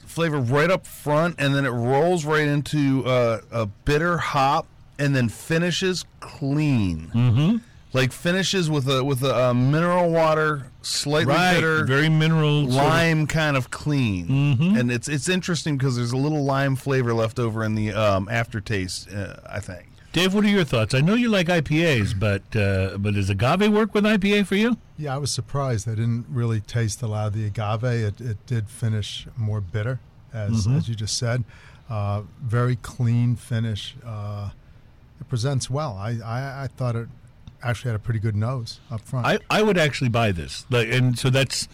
flavor right up front, and then it rolls right into uh, a bitter hop, and then finishes clean. Mm-hmm. Like finishes with a with a uh, mineral water, slightly right. bitter, very mineral, lime sort of. Kind of clean, mm-hmm. and it's it's interesting because there's a little lime flavor left over in the um, aftertaste. Uh, I think. Dave, what are your thoughts? I know you like I P As, but uh, but does agave work with I P A for you? Yeah, I was surprised. I didn't really taste a lot of the agave. It it did finish more bitter, as mm-hmm. as you just said. Uh, very clean finish. Uh, it presents well. I, I, I thought it. Actually had a pretty good nose up front. I, I would actually buy this. Like, and so that's,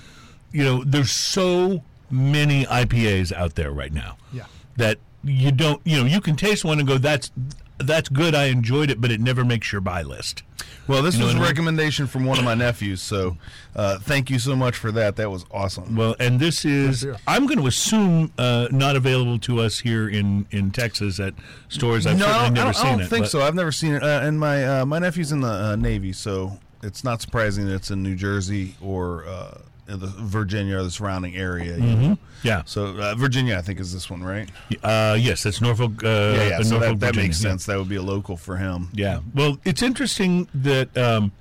you know, there's so many I P As out there right now. Yeah. That you don't, you know, you can taste one and go, that's that's good, I enjoyed it, but it never makes your buy list. Well, this you know was a recommendation I mean? From one of my nephews, so uh, thank you so much for that. That was awesome. Well, and this is, I'm going to assume, uh, not available to us here in, in Texas at stores. I've no, certainly never I don't, seen it. I don't it, think so. I've never seen it. Uh, and my uh, my nephew's in the uh, Navy, so it's not surprising that it's in New Jersey or uh, in the Virginia or the surrounding area. You mm-hmm. know? Yeah. So uh, Virginia, I think, is this one, right? Uh, yes, that's Norfolk. Uh, yeah, yeah. So Norfolk, that, that makes sense. Yeah. That would be a local for him. Yeah. Well, it's interesting that um,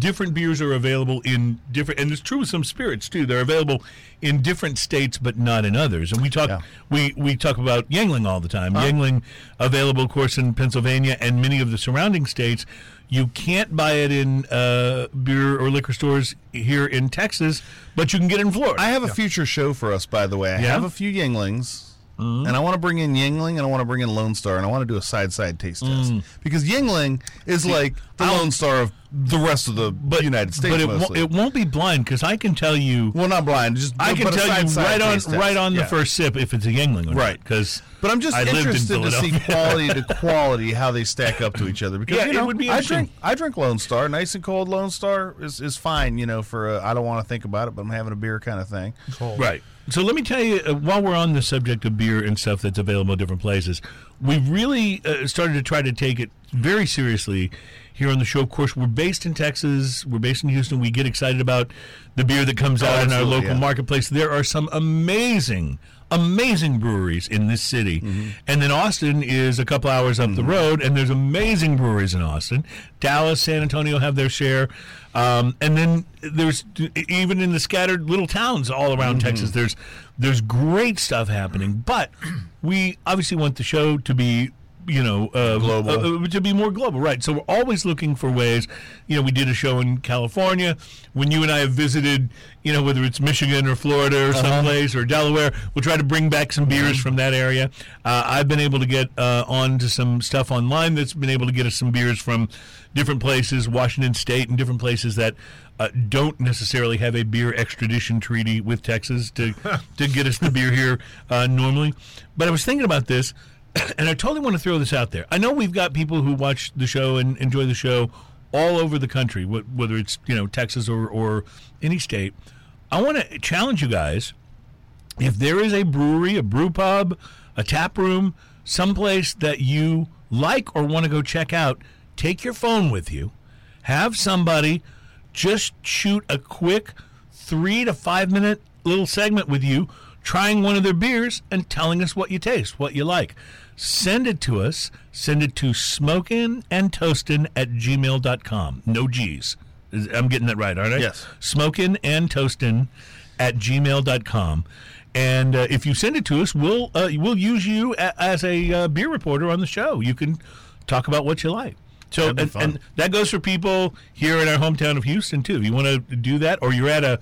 different beers are available in different, and it's true with some spirits too. They're available in different states, but not in others. And we talk, yeah. we we talk about Yuengling all the time. Uh-huh. Yuengling available, of course, in Pennsylvania and many of the surrounding states. You can't buy it in uh, beer or liquor stores here in Texas, but you can get it in Florida. I have a yeah. future show for us, by the way. I yeah? have a few Yuenglings, mm-hmm. and I want to bring in Yuengling, and I want to bring in Lone Star, and I want to do a side-side taste mm. test. Because Yuengling is like the I'll, Lone Star of the rest of the but, United States, but it mostly. But w- it won't be blind, because I can tell you... Well, not blind. Just I can tell side, you right on test. right on yeah. the first sip if it's a Yuengling or right. not. But I'm just I interested in to see quality to quality, how they stack up to each other. Because, yeah, you know, it would be I drink, I drink Lone Star. Nice and cold Lone Star is, is fine, you know, for a, I don't want to think about it, but I'm having a beer kind of thing. Cold. Right. So let me tell you, uh, while we're on the subject of beer and stuff that's available in different places, we've really uh, started to try to take it very seriously here on the show. Of course, we're based in Texas. We're based in Houston. We get excited about the beer that comes out oh, in our local yeah. marketplace. There are some amazing, amazing breweries in this city. Mm-hmm. And then Austin is a couple hours up mm-hmm. the road, and there's amazing breweries in Austin. Dallas, San Antonio have their share. Um, and then there's, even in the scattered little towns all around mm-hmm. Texas, there's there's great stuff happening. But we obviously want the show to be, you know, uh, global. Uh, to be more global, right? So we're always looking for ways. You know, we did a show in California. When you and I have visited, you know, whether it's Michigan or Florida or uh-huh. someplace or Delaware, we'll try to bring back some beers from that area. Uh, I've been able to get uh, on to some stuff online that's been able to get us some beers from different places, Washington State and different places that uh, don't necessarily have a beer extradition treaty with Texas to, to get us the beer here uh, normally. But I was thinking about this. And I totally want to throw this out there. I know we've got people who watch the show and enjoy the show all over the country, whether it's, you know, Texas or, or any state. I want to challenge you guys. If there is a brewery, a brew pub, a tap room, someplace that you like or want to go check out, take your phone with you. Have somebody just shoot a quick three to five minute little segment with you trying one of their beers and telling us what you taste, what you like. Send it to us. Send it to smokinandtoastin at gmail dot com. No G's. I'm getting that right, aren't I? Yes. smokinandtoastin at gmail dot com. And uh, if you send it to us, we'll uh, we'll use you a- as a uh, beer reporter on the show. You can talk about what you like. So and, and that goes for people here in our hometown of Houston, too. If you want to do that, or you're at a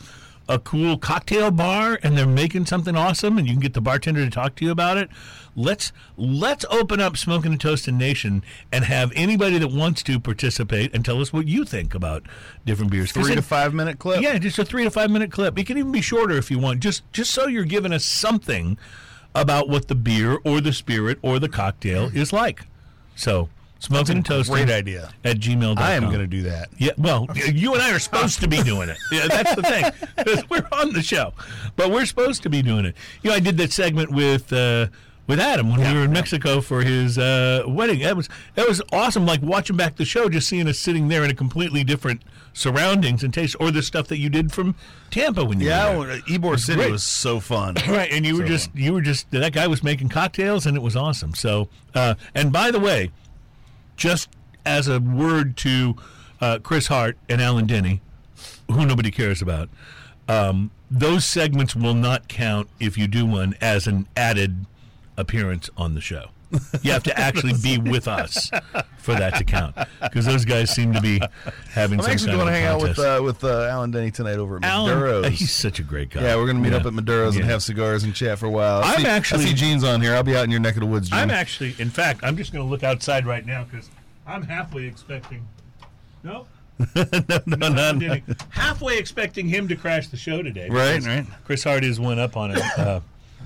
a cool cocktail bar and they're making something awesome and you can get the bartender to talk to you about it, let's let's open up Smoking and Toasting Nation and have anybody that wants to participate and tell us what you think about different beers. Three to it, five minute clip. Yeah, just a three to five minute clip. It can even be shorter if you want, just just so you're giving us something about what the beer or the spirit or the cocktail is like. So Smoking and Toasting. Great idea. At gmail dot com. I am going to do that. Yeah. Well, you and I are supposed to be doing it. Yeah, that's the thing. Because we're on the show. But we're supposed to be doing it. You know, I did that segment with uh, with Adam when yeah, we were in yeah. Mexico for his uh, wedding. That was that was awesome, like watching back the show, just seeing us sitting there in a completely different surroundings and taste, or the stuff that you did from Tampa when you yeah, were there. Yeah, Ybor City great. was so fun. Right, and you so were just, fun. you were just, that guy was making cocktails, and it was awesome. So, uh, and by the way, just as a word to uh, Chris Hart and Alan Denny, who nobody cares about, um, those segments will not count if you do one as an added appearance on the show. You have to actually be with us for that to count, because those guys seem to be having I'm some actually going to hang contest. out with uh, with uh, Alan Denny tonight over at Alan, Maduro's. He's such a great guy. Yeah, we're going to meet yeah. up at Maduro's yeah. and have cigars and chat for a while. I'm I see, actually I see Gene's on here. I'll be out in your neck of the woods, Gene. I'm actually, in fact, I'm just going to look outside right now because I'm halfway expecting. No. no, no, no, no. Halfway expecting him to crash the show today. Right, right. Chris Hart is one up on it. Uh,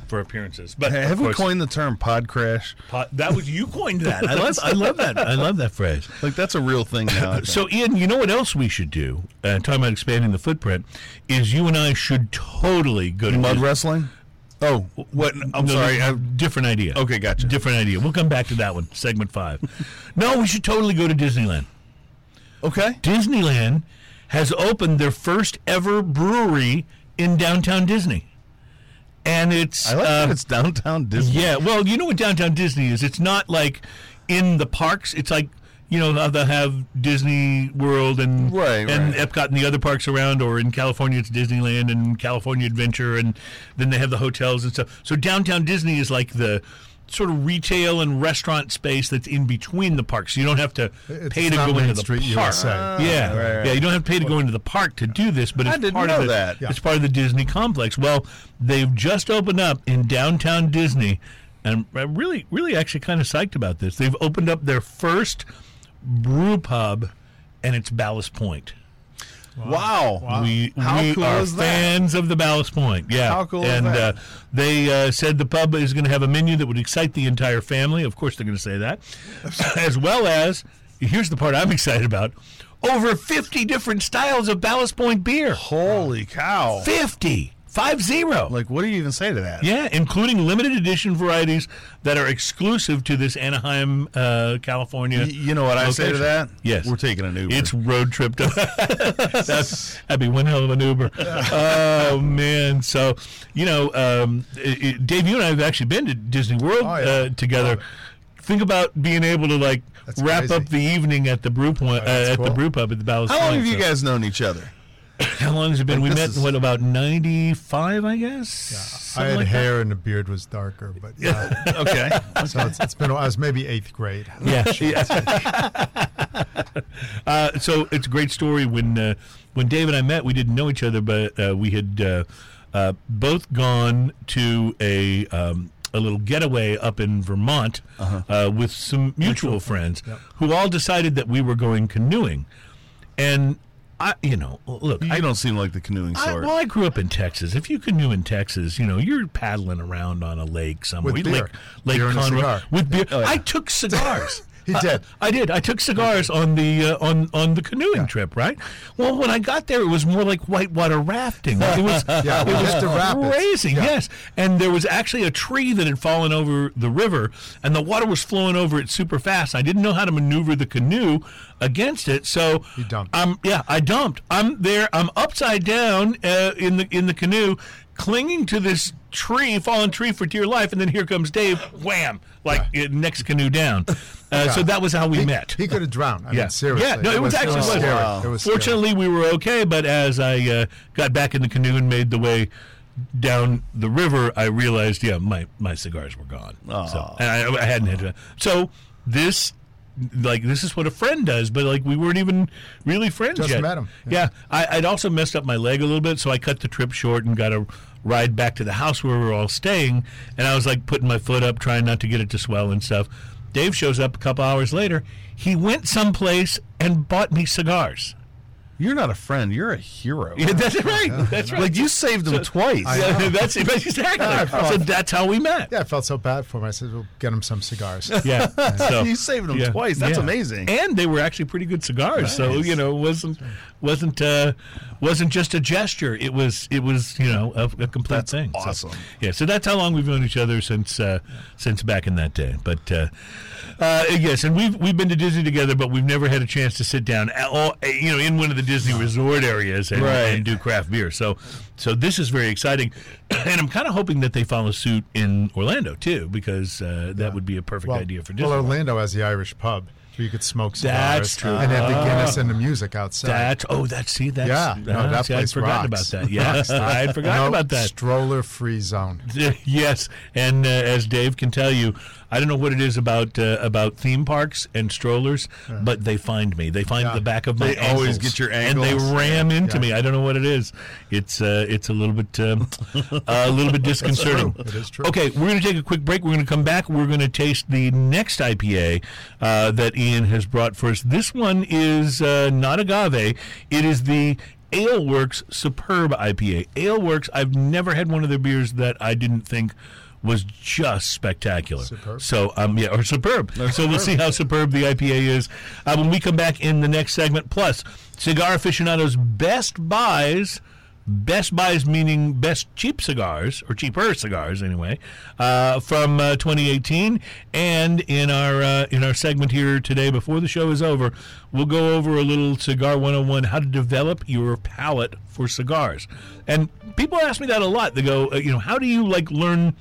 For appearances, but have we coined the term "pod crash"? Pod, that was you coined that. I love, I love that. I love that phrase. Like that's a real thing now. So, Ian, you know what else we should do? Uh, talking about expanding the footprint, is you and I should totally go to mud wrestling. Oh, what? I'm no, sorry. No, different idea. Okay, gotcha. Different idea. We'll come back to that one. Segment five. No, we should totally go to Disneyland. Okay. Disneyland has opened their first ever brewery in downtown Disney. And it's I like uh, that it's Downtown Disney. Yeah, well, you know what Downtown Disney is? It's not like in the parks. It's like, you know, they'll have Disney World and right, and right. Epcot and the other parks around, or in California it's Disneyland and California Adventure, and then they have the hotels and stuff. So Downtown Disney is like the sort of retail and restaurant space that's in between the parks. So you don't have to it's pay to go into the Street park. Uh, yeah, right, right. yeah. You don't have to pay to go into the park to do this, but it's I didn't part know of that. It, yeah. It's part of the Disney complex. Well, they've just opened up in downtown Disney, and I'm really, really actually kind of psyched about this. They've opened up their first brew pub, and it's Ballast Point. Wow. wow. We, How we cool are is that? fans of the Ballast Point. Yeah. How cool and, is that? And uh, they uh, said the pub is going to have a menu that would excite the entire family. Of course, they're going to say that. As well as, here's the part I'm excited about, over fifty different styles of Ballast Point beer. Holy wow. cow. fifty. Five zero. Like, what do you even say to that? Yeah, including limited edition varieties that are exclusive to this Anaheim, uh, California. Y- you know what location. I say to that? Yes. We're taking an Uber. It's road trip. To- That's, that'd be one hell of an Uber. Oh, man. So, you know, um, it, it, Dave, you and I have actually been to Disney World oh, yeah. uh, together. Think about being able to, like, That's wrap crazy. up the evening at the brew point oh, uh, at cool. the brew pub at the Ballast Point. How long have you guys known each other? How long has it been? Like we met is... what about ninety-five, I guess. Yeah, I had like hair that. and the beard was darker, but yeah. okay. So it's, it's been. I was maybe eighth grade. Yeah. yeah. uh, so it's a great story. When uh, when Dave and I met, we didn't know each other, but uh, we had uh, uh, both gone to a um, a little getaway up in Vermont uh-huh. uh, with some mutual, mutual friends yep. who all decided that we were going canoeing, and. I, you know, look. You I, don't seem like the canoeing sort. I, well, I grew up in Texas. If you canoe in Texas, you know, you're paddling around on a lake somewhere. With beer. Lake, Lake Conroe. With beer. Oh, yeah. I took cigars. He did. I, I did. I took cigars on the uh, on on the canoeing yeah. trip, right? Well, when I got there, it was more like whitewater rafting. It was yeah, it was yeah. crazy, yeah. yes. And there was actually a tree that had fallen over the river, and the water was flowing over it super fast. I didn't know how to maneuver the canoe against it, so you dumped. Um, yeah, I dumped. I'm there. I'm upside down uh, in the in the canoe, clinging to this tree, fallen tree for dear life, and then here comes Dave, wham, like yeah. next canoe down. Uh, yeah. So that was how we he, met. He could have drowned. I yeah. mean, seriously. Yeah, no, it, it was, was actually was wow. it was Fortunately, scary. we were okay, but as I uh, got back in the canoe and made the way down the river, I realized, yeah, my, my cigars were gone. So, and I, I hadn't had to. So this like, this is what a friend does, but, like, we weren't even really friends just yet. Just met him. Yeah. yeah. I, I'd also messed up my leg a little bit, so I cut the trip short and got a ride back to the house where we were all staying, and I was, like, putting my foot up, trying not to get it to swell and stuff. Dave shows up a couple hours later. He went someplace and bought me cigars. You're not a friend. You're a hero. Yeah, that's right. Yeah, that's right. Like, you saved them so, twice. Yeah, that's exactly. Yeah, felt, so that's how we met. Yeah, I felt so bad for him. I said, "Well, get him some cigars." Yeah, so, you saved them yeah, twice. That's yeah. amazing. And they were actually pretty good cigars. Nice. So you know, it wasn't wasn't uh, wasn't just a gesture. It was it was you know a, a complete that's thing. Awesome. So, yeah. So that's how long we've known each other since uh, since back in that day. But uh, uh, yes, and we've we've been to Disney together, but we've never had a chance to sit down. All, you know, in one of the Disney resort areas and, right. and do craft beer. So so this is very exciting. And I'm kind of hoping that they follow suit in Orlando, too, because uh, that yeah. would be a perfect well, idea for Disney. Well, Orlando has the Irish pub. You could smoke cigars. That's true. And have the Guinness and the music outside. That's, oh, that's, see, that's... Yeah, no, uh, that see, place I'd forgotten rocks. about that. Yeah, I had forgotten no, about that. Stroller-free zone. Yes, and uh, as Dave can tell you, I don't know what it is about uh, about theme parks and strollers, yeah. but they find me. They find yeah. the back of my They ankles, always get your ankles. And they ram into yeah. me. I don't know what it is. It's uh, it's a little bit um, a little bit disconcerting. It is true. Okay, we're going to take a quick break. We're going to come back. We're going to taste the next I P A uh, that Ian has brought for us. This one is uh, not agave. It is the AleWerks Superb I P A. AleWerks, I've never had one of their beers that I didn't think was just spectacular. Superb. So, um, yeah, or superb. That's so superb. We'll see how superb the I P A is uh, when we come back in the next segment. Plus, Cigar Aficionado's Best Buys. Best buys meaning best cheap cigars, or cheaper cigars anyway, uh, from uh, twenty eighteen. And in our uh, in our segment here today, before the show is over, we'll go over a little Cigar one oh one, how to develop your palate for cigars. And people ask me that a lot. They go, uh, you know, how do you like learn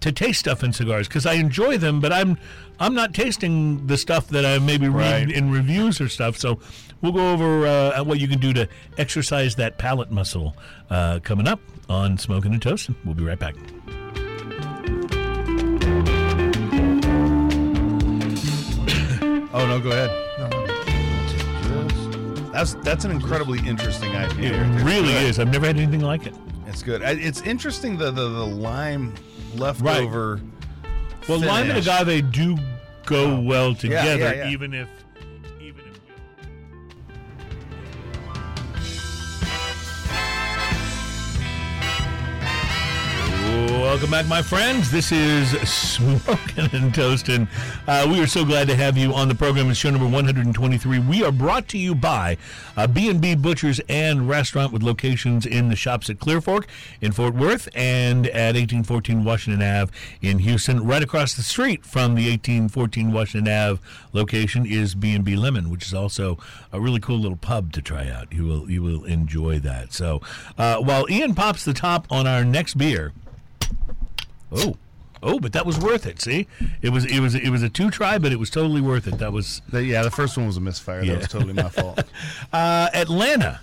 to taste stuff in cigars? Because I enjoy them, but I'm I'm not tasting the stuff that I maybe right. read in reviews or stuff. So we'll go over uh, what you can do to exercise that palate muscle uh, coming up on Smoking and Toasting. We'll be right back. Oh, no, go ahead. No, no. That's that's an incredibly interesting I P A. It really is. I've never had anything like it. It's good. It's interesting, the, the, the lime leftover right. Well, finish. Lime and agave do go oh. well together, yeah, yeah, yeah. even if... even if. Welcome back, my friends. This is Smoking and Toasting. Uh, we are so glad to have you on the program. It's show number one twenty-three. We are brought to you by uh, B and B Butchers and Restaurant, with locations in the shops at Clear Fork in Fort Worth and at eighteen fourteen Washington Avenue in Houston. Right across the street from the eighteen fourteen Washington Avenue location is B and B Lemon, which is also a really cool little pub to try out. You will you will enjoy that. So uh, while Ian pops the top on our next beer. Oh, oh! But that was worth it. See, it was it was it was a two try, but it was totally worth it. That was the, yeah. The first one was a misfire. Yeah. That was totally my fault. uh, Atlanta,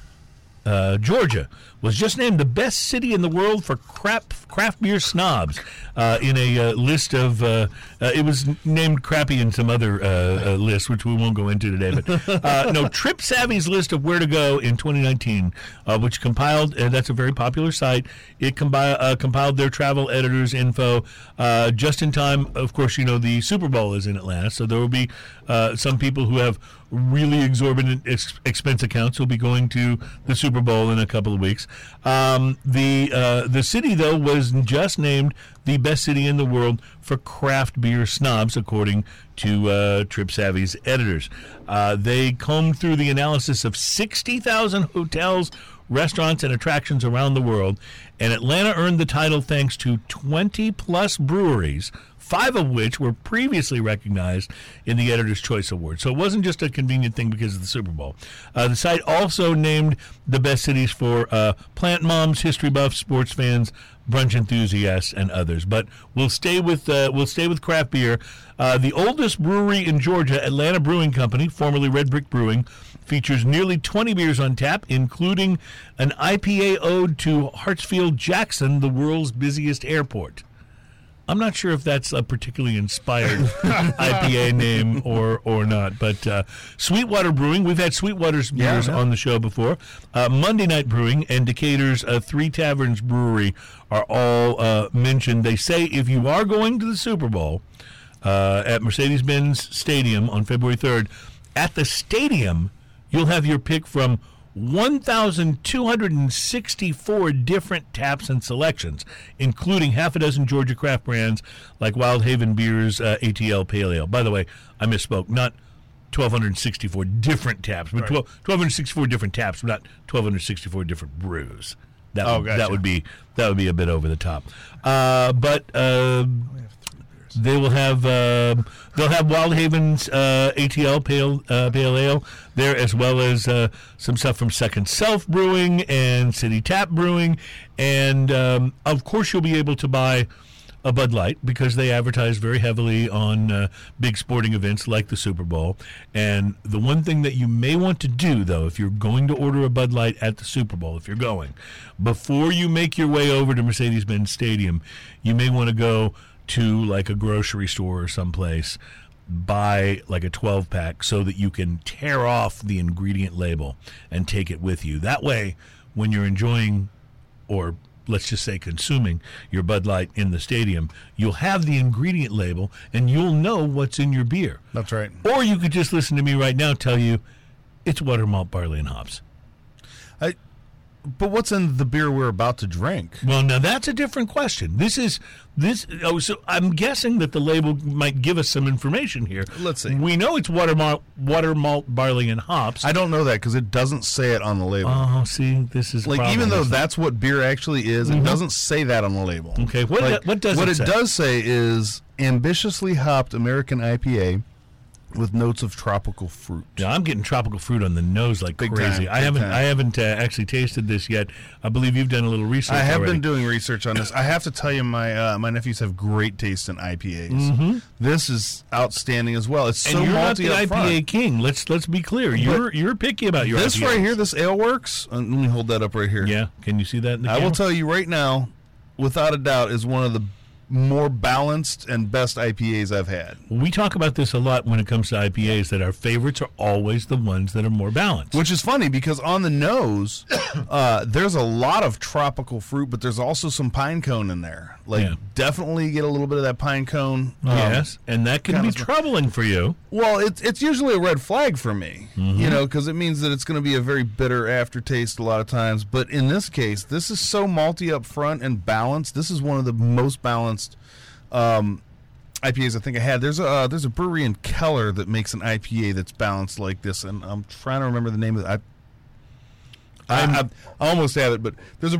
uh, Georgia, was just named the best city in the world for crap, craft beer snobs uh, in a uh, list of, uh, uh, it was named crappy in some other uh, uh, list, which we won't go into today. But uh, no, Trip Savvy's list of where to go in twenty nineteen, uh, which compiled, uh, that's a very popular site, it combi- uh, compiled their travel editors' info uh, just in time. Of course, you know, the Super Bowl is in Atlanta, so there will be uh, some people who have really exorbitant ex- expense accounts will be going to the Super Bowl in a couple of weeks. Um, the uh, the city, though, was just named the best city in the world for craft beer snobs, according to uh, Trip Savvy's editors. Uh, they combed through the analysis of sixty thousand hotels, restaurants, and attractions around the world, and Atlanta earned the title thanks to twenty-plus breweries, five of which were previously recognized in the Editor's Choice Award. So it wasn't just a convenient thing because of the Super Bowl. Uh, the site also named the best cities for uh, plant moms, history buffs, sports fans, brunch enthusiasts, and others. But we'll stay with uh, we'll stay with craft beer. Uh, the oldest brewery in Georgia, Atlanta Brewing Company, formerly Red Brick Brewing, features nearly twenty beers on tap, including an I P A ode to Hartsfield-Jackson, the world's busiest airport. I'm not sure if that's a particularly inspired I P A name or or not, but uh, Sweetwater Brewing. We've had Sweetwater's yeah, beers yeah. on the show before. Uh, Monday Night Brewing and Decatur's uh, Three Taverns Brewery are all uh, mentioned. They say if you are going to the Super Bowl uh, at Mercedes-Benz Stadium on February third, at the stadium you'll have your pick from one thousand two hundred sixty-four different taps and selections, including half a dozen Georgia craft brands like Wild Haven Beers, uh, A T L Pale Ale. By the way, I misspoke. Not one thousand two hundred sixty-four different taps, but right. twelve, one thousand two hundred sixty-four different taps, but not one thousand two hundred sixty-four different brews. That, oh, would, gotcha. that would be that would be a bit over the top. Uh, but uh, they will have uh, they'll have Wild Haven's uh, A T L Pale uh, Pale Ale there, as well as uh, some stuff from Second Self Brewing and City Tap Brewing, and um, of course you'll be able to buy a Bud Light because they advertise very heavily on uh, big sporting events like the Super Bowl. And the one thing that you may want to do, though, if you're going to order a Bud Light at the Super Bowl, if you're going, before you make your way over to Mercedes-Benz Stadium, you may want to go to like a grocery store or someplace, buy like a twelve pack so that you can tear off the ingredient label and take it with you. That way, when you're enjoying, or let's just say consuming, your Bud Light in the stadium, you'll have the ingredient label and you'll know what's in your beer. That's right. Or you could just listen to me right now tell you it's water, malt, barley, and hops. I But what's in the beer we're about to drink? Well, now that's a different question. This is this. Oh, so I'm guessing that the label might give us some information here. Let's see. We know it's water, malt, water, malt, barley, and hops. I don't know that because it doesn't say it on the label. Oh, see, this is like problem, even though that's what beer actually is, mm-hmm. it doesn't say that on the label. Okay, what like, what does what it, it say? does say is ambitiously hopped American I P A. With notes of tropical fruit. Yeah, I'm getting tropical fruit on the nose like big crazy. Time, I, haven't, I haven't, I uh, haven't actually tasted this yet. I believe you've done a little research. I have already. been doing research on this. I have to tell you, my uh, my nephews have great taste in I P As. Mm-hmm. This is outstanding as well. It's so and you're malty not the I P A front. king. Let's let's be clear. You're but you're picky about your. This I P As. Right here, this AleWerks. Let me hold that up right here. Yeah, can you see that? In the I camera? will tell you right now, without a doubt, is one of the more balanced and best I P As I've had. We talk about this a lot when it comes to I P As, that our favorites are always the ones that are more balanced. Which is funny because on the nose, uh, there's a lot of tropical fruit, but there's also some pine cone in there. Like, yeah. definitely get a little bit of that pine cone. Um, yes, and that can be troubling for you. Well, it's, it's usually a red flag for me, mm-hmm. you know, because it means that it's going to be a very bitter aftertaste a lot of times. But in this case, this is so malty up front and balanced. This is one of the most balanced Um, I P As I think I had. There's a uh, there's a brewery in Keller that makes an I P A that's balanced like this, and I'm trying to remember the name of it. I, I, I almost have it, but there's a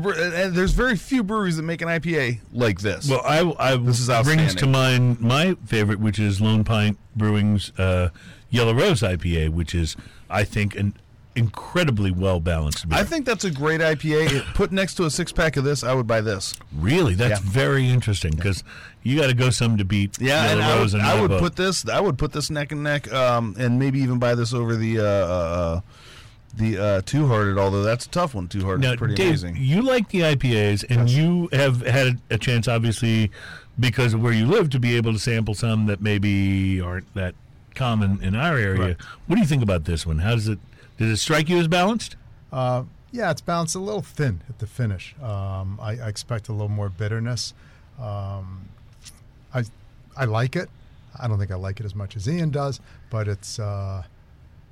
there's very few breweries that make an I P A like this. Well, I, I this is outstanding. Brings to mind my favorite, which is Lone Pine Brewing's uh, Yellow Rose I P A, which is I think an incredibly well balanced beer. I think that's a great I P A. It, put next to a six pack of this, I would buy this. Really, that's yeah. very interesting because you got to go some to beat. Yeah, and I would, and I would put this. I would put this neck and neck, um, and maybe even buy this over the uh, uh, the uh, Two-Hearted. Although that's a tough one. Two-Hearted is pretty Dave, amazing. You like the I P As, and yes. you have had a chance, obviously, because of where you live, to be able to sample some that maybe aren't that common in our area. Right. What do you think about this one? How does it? Does it strike you as balanced? Uh, yeah, it's balanced, a little thin at the finish. Um, I, I expect a little more bitterness. Um, I I like it. I don't think I like it as much as Ian does, but it's uh,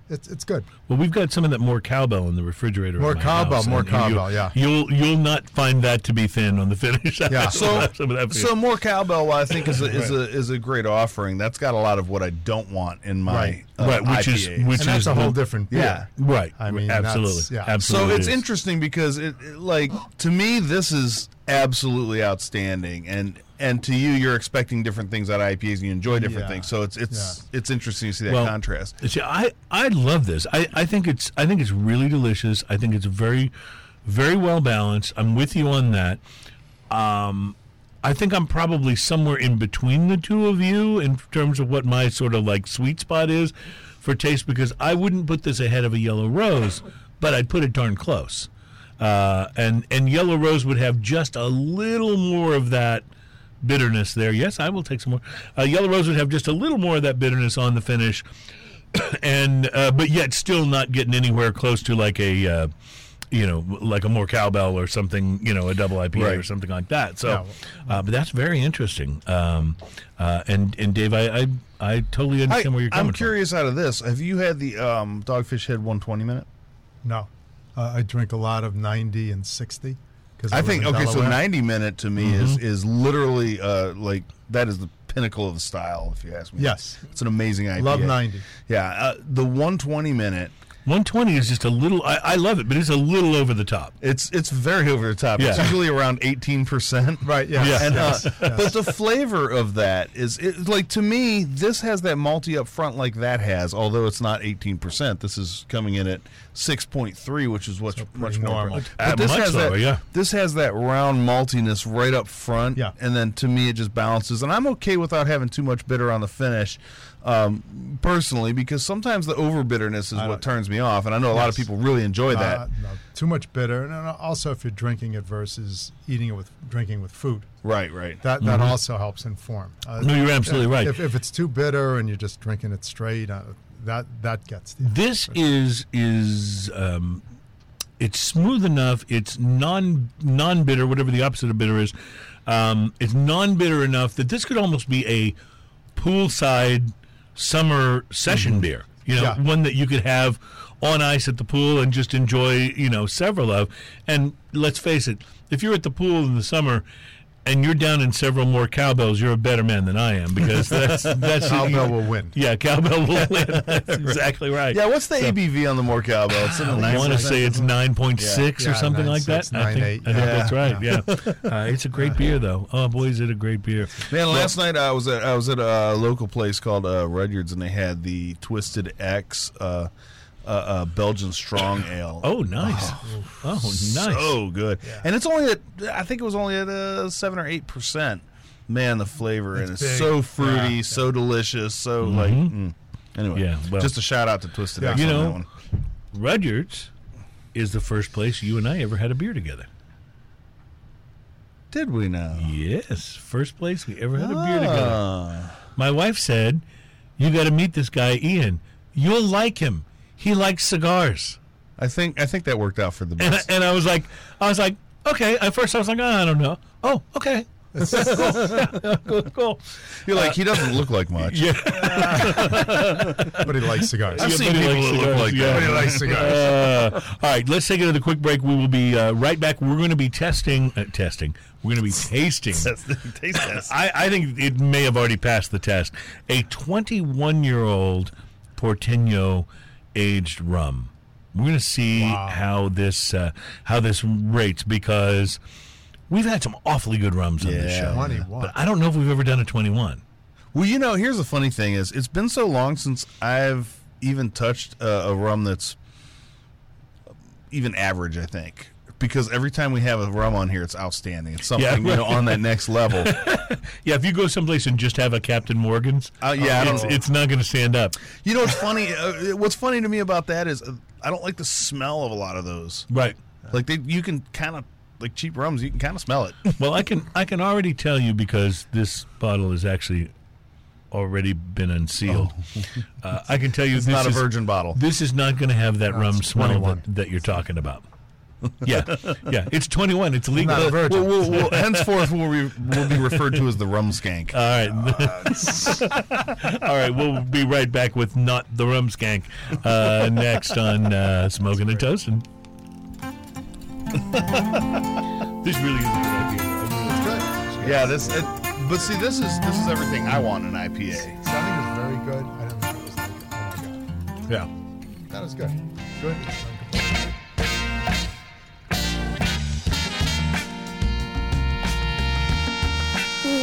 it's it's good. Well, we've got some of that more cowbell in the refrigerator. More cowbell, more cowbell. Yeah, you'll you'll not find that to be thin on the finish. Yeah. so so more cowbell, I think, is a, is a is a great offering. That's got a lot of what I don't want in my. Right. Uh, right, which I P As. Is which and that's is a whole, whole different beer. Yeah, right. I mean, absolutely, yeah. absolutely. So it's it interesting because it, it, like, to me, this is absolutely outstanding, and and to you, you're expecting different things out of I P As, and you enjoy different yeah. things. So it's it's yeah. it's interesting to see that well, contrast. See, I I love this. I, I think it's I think it's really delicious. I think it's very, very well balanced. I'm with you on that. Um, I think I'm probably somewhere in between the two of you in terms of what my sort of like sweet spot is for taste, because I wouldn't put this ahead of a Yellow Rose, but I'd put it darn close. Uh, and, and Yellow Rose would have just a little more of that bitterness there. Yes, I will take some more. Uh, Yellow Rose would have just a little more of that bitterness on the finish, and uh, but yet still not getting anywhere close to like a, uh, you know, like a more cowbell or something, you know, a double I P A right. or something like that. So, yeah. uh, but that's very interesting. Um, uh, and and Dave, I I, I totally understand I, where you're coming from. I'm curious from. Out of this, have you had the um, Dogfish Head one twenty minute? No, uh, I drink a lot of ninety and sixty. I, I think, okay, so ninety minute to me mm-hmm. is, is literally, uh, like, that is the pinnacle of the style, if you ask me. Yes. It's an amazing I P A. Love ninety. Yeah. Uh, the one twenty minute. one twenty is just a little, I, I love it, but it's a little over the top. It's it's very over the top. Yeah. It's usually around eighteen percent. Right, yeah. Yes, and, yes, uh, yes. But the flavor of that is, it, like, to me, this has that malty up front like that has, although it's not eighteen percent. This is coming in at six point three, which is what's so much more normal. But this, much has lower, that, yeah. this has that round maltiness right up front, yeah. and then to me it just balances. And I'm okay without having too much bitter on the finish. Um, personally, because sometimes the over bitterness is what turns me off, and I know a yes. lot of people really enjoy that. Uh, no, too much bitter, and also if you're drinking it versus eating it with drinking with food. Right, right. That that mm-hmm. also helps inform. Uh, no, you're absolutely if, right. If, if it's too bitter and you're just drinking it straight, uh, that that gets the this is is um, it's smooth enough. It's non non bitter, whatever the opposite of bitter is. Um, it's non bitter enough that this could almost be a poolside summer session mm-hmm. beer, you know, yeah. one that you could have on ice at the pool and just enjoy, you know, several of. And let's face it, if you're at the pool in the summer and you're down in several more cowbells, you're a better man than I am, because that's that's cowbell will win. Yeah, cowbell will win. That's exactly right. Yeah, what's the so, A B V on the more cowbell? It's I want to say it's nine point six yeah. or yeah, something nine, like six, that. Nine, I think, eight. I think yeah. that's right. Yeah, yeah. Uh, it's a great beer though. Oh boy, is it a great beer! Man, well, last night I was at I was at a local place called uh, Rudyard's, and they had the Twisted X. Uh, Uh, uh, Belgian strong ale. Oh, nice! Oh, oh nice! So good, yeah. and it's only at I think it was only at uh, seven or eight percent. Man, the flavor it's and it's big. So fruity, yeah. so delicious, so mm-hmm. like. Mm. Anyway, yeah, well, just a shout out to Twisted X. You on know, that one. Rudyard's is the first place you and I ever had a beer together. Did we now? Yes, first place we ever had ah. a beer together. My wife said, "You got to meet this guy, Ian. You'll like him. He likes cigars." I think I think that worked out for the best. And I, and I was like, I was like, okay. At first, I was like, oh, I don't know. Oh, okay. Cool. Yeah, cool, cool. You're like, uh, he doesn't look like much. Yeah. But he likes cigars. I've yeah, seen people that look like yeah. that. But he likes cigars. Uh, all right, let's take another quick break. We will be uh, right back. We're going to be testing. Uh, testing. We're going to be tasting. Taste test. I, I think it may have already passed the test. A twenty-one-year-old Porteño aged rum. We're going to see wow. how this uh, how this rates, because we've had some awfully good rums on yeah, this show. twenty-one. But I don't know if we've ever done a twenty-one. Well, you know, here's the funny thing is it's been so long since I've even touched uh, a rum that's even average, I think. Because every time we have a rum on here, it's outstanding. It's something yeah, right. you know, on that next level. Yeah, if you go someplace and just have a Captain Morgan's, uh, yeah, um, I it's, it's not going to stand up. You know what's funny? Uh, what's funny to me about that is uh, I don't like the smell of a lot of those. Right. Like they, you can kind of like cheap rums. You can kind of smell it. Well, I can I can already tell you, because this bottle is actually already been unsealed. Oh. uh, I can tell you, it's this not is, a virgin bottle. This is not going to have that no, rum smell that, that you're talking about. Yeah, yeah. It's twenty-one. It's legal. Not a virgin. We'll, we'll, we'll, henceforth, we'll, re, we'll be referred to as the rum skank. All right. Uh, All right. We'll be right back with Not the Rum Skank uh, next on uh, Smoking and Toasting. This really is an I P A. It's good. Yeah. This. It, but see, this is this is everything I want in an I P A. Something was very good. I don't think it was like, oh my god. Yeah. That was good. Good.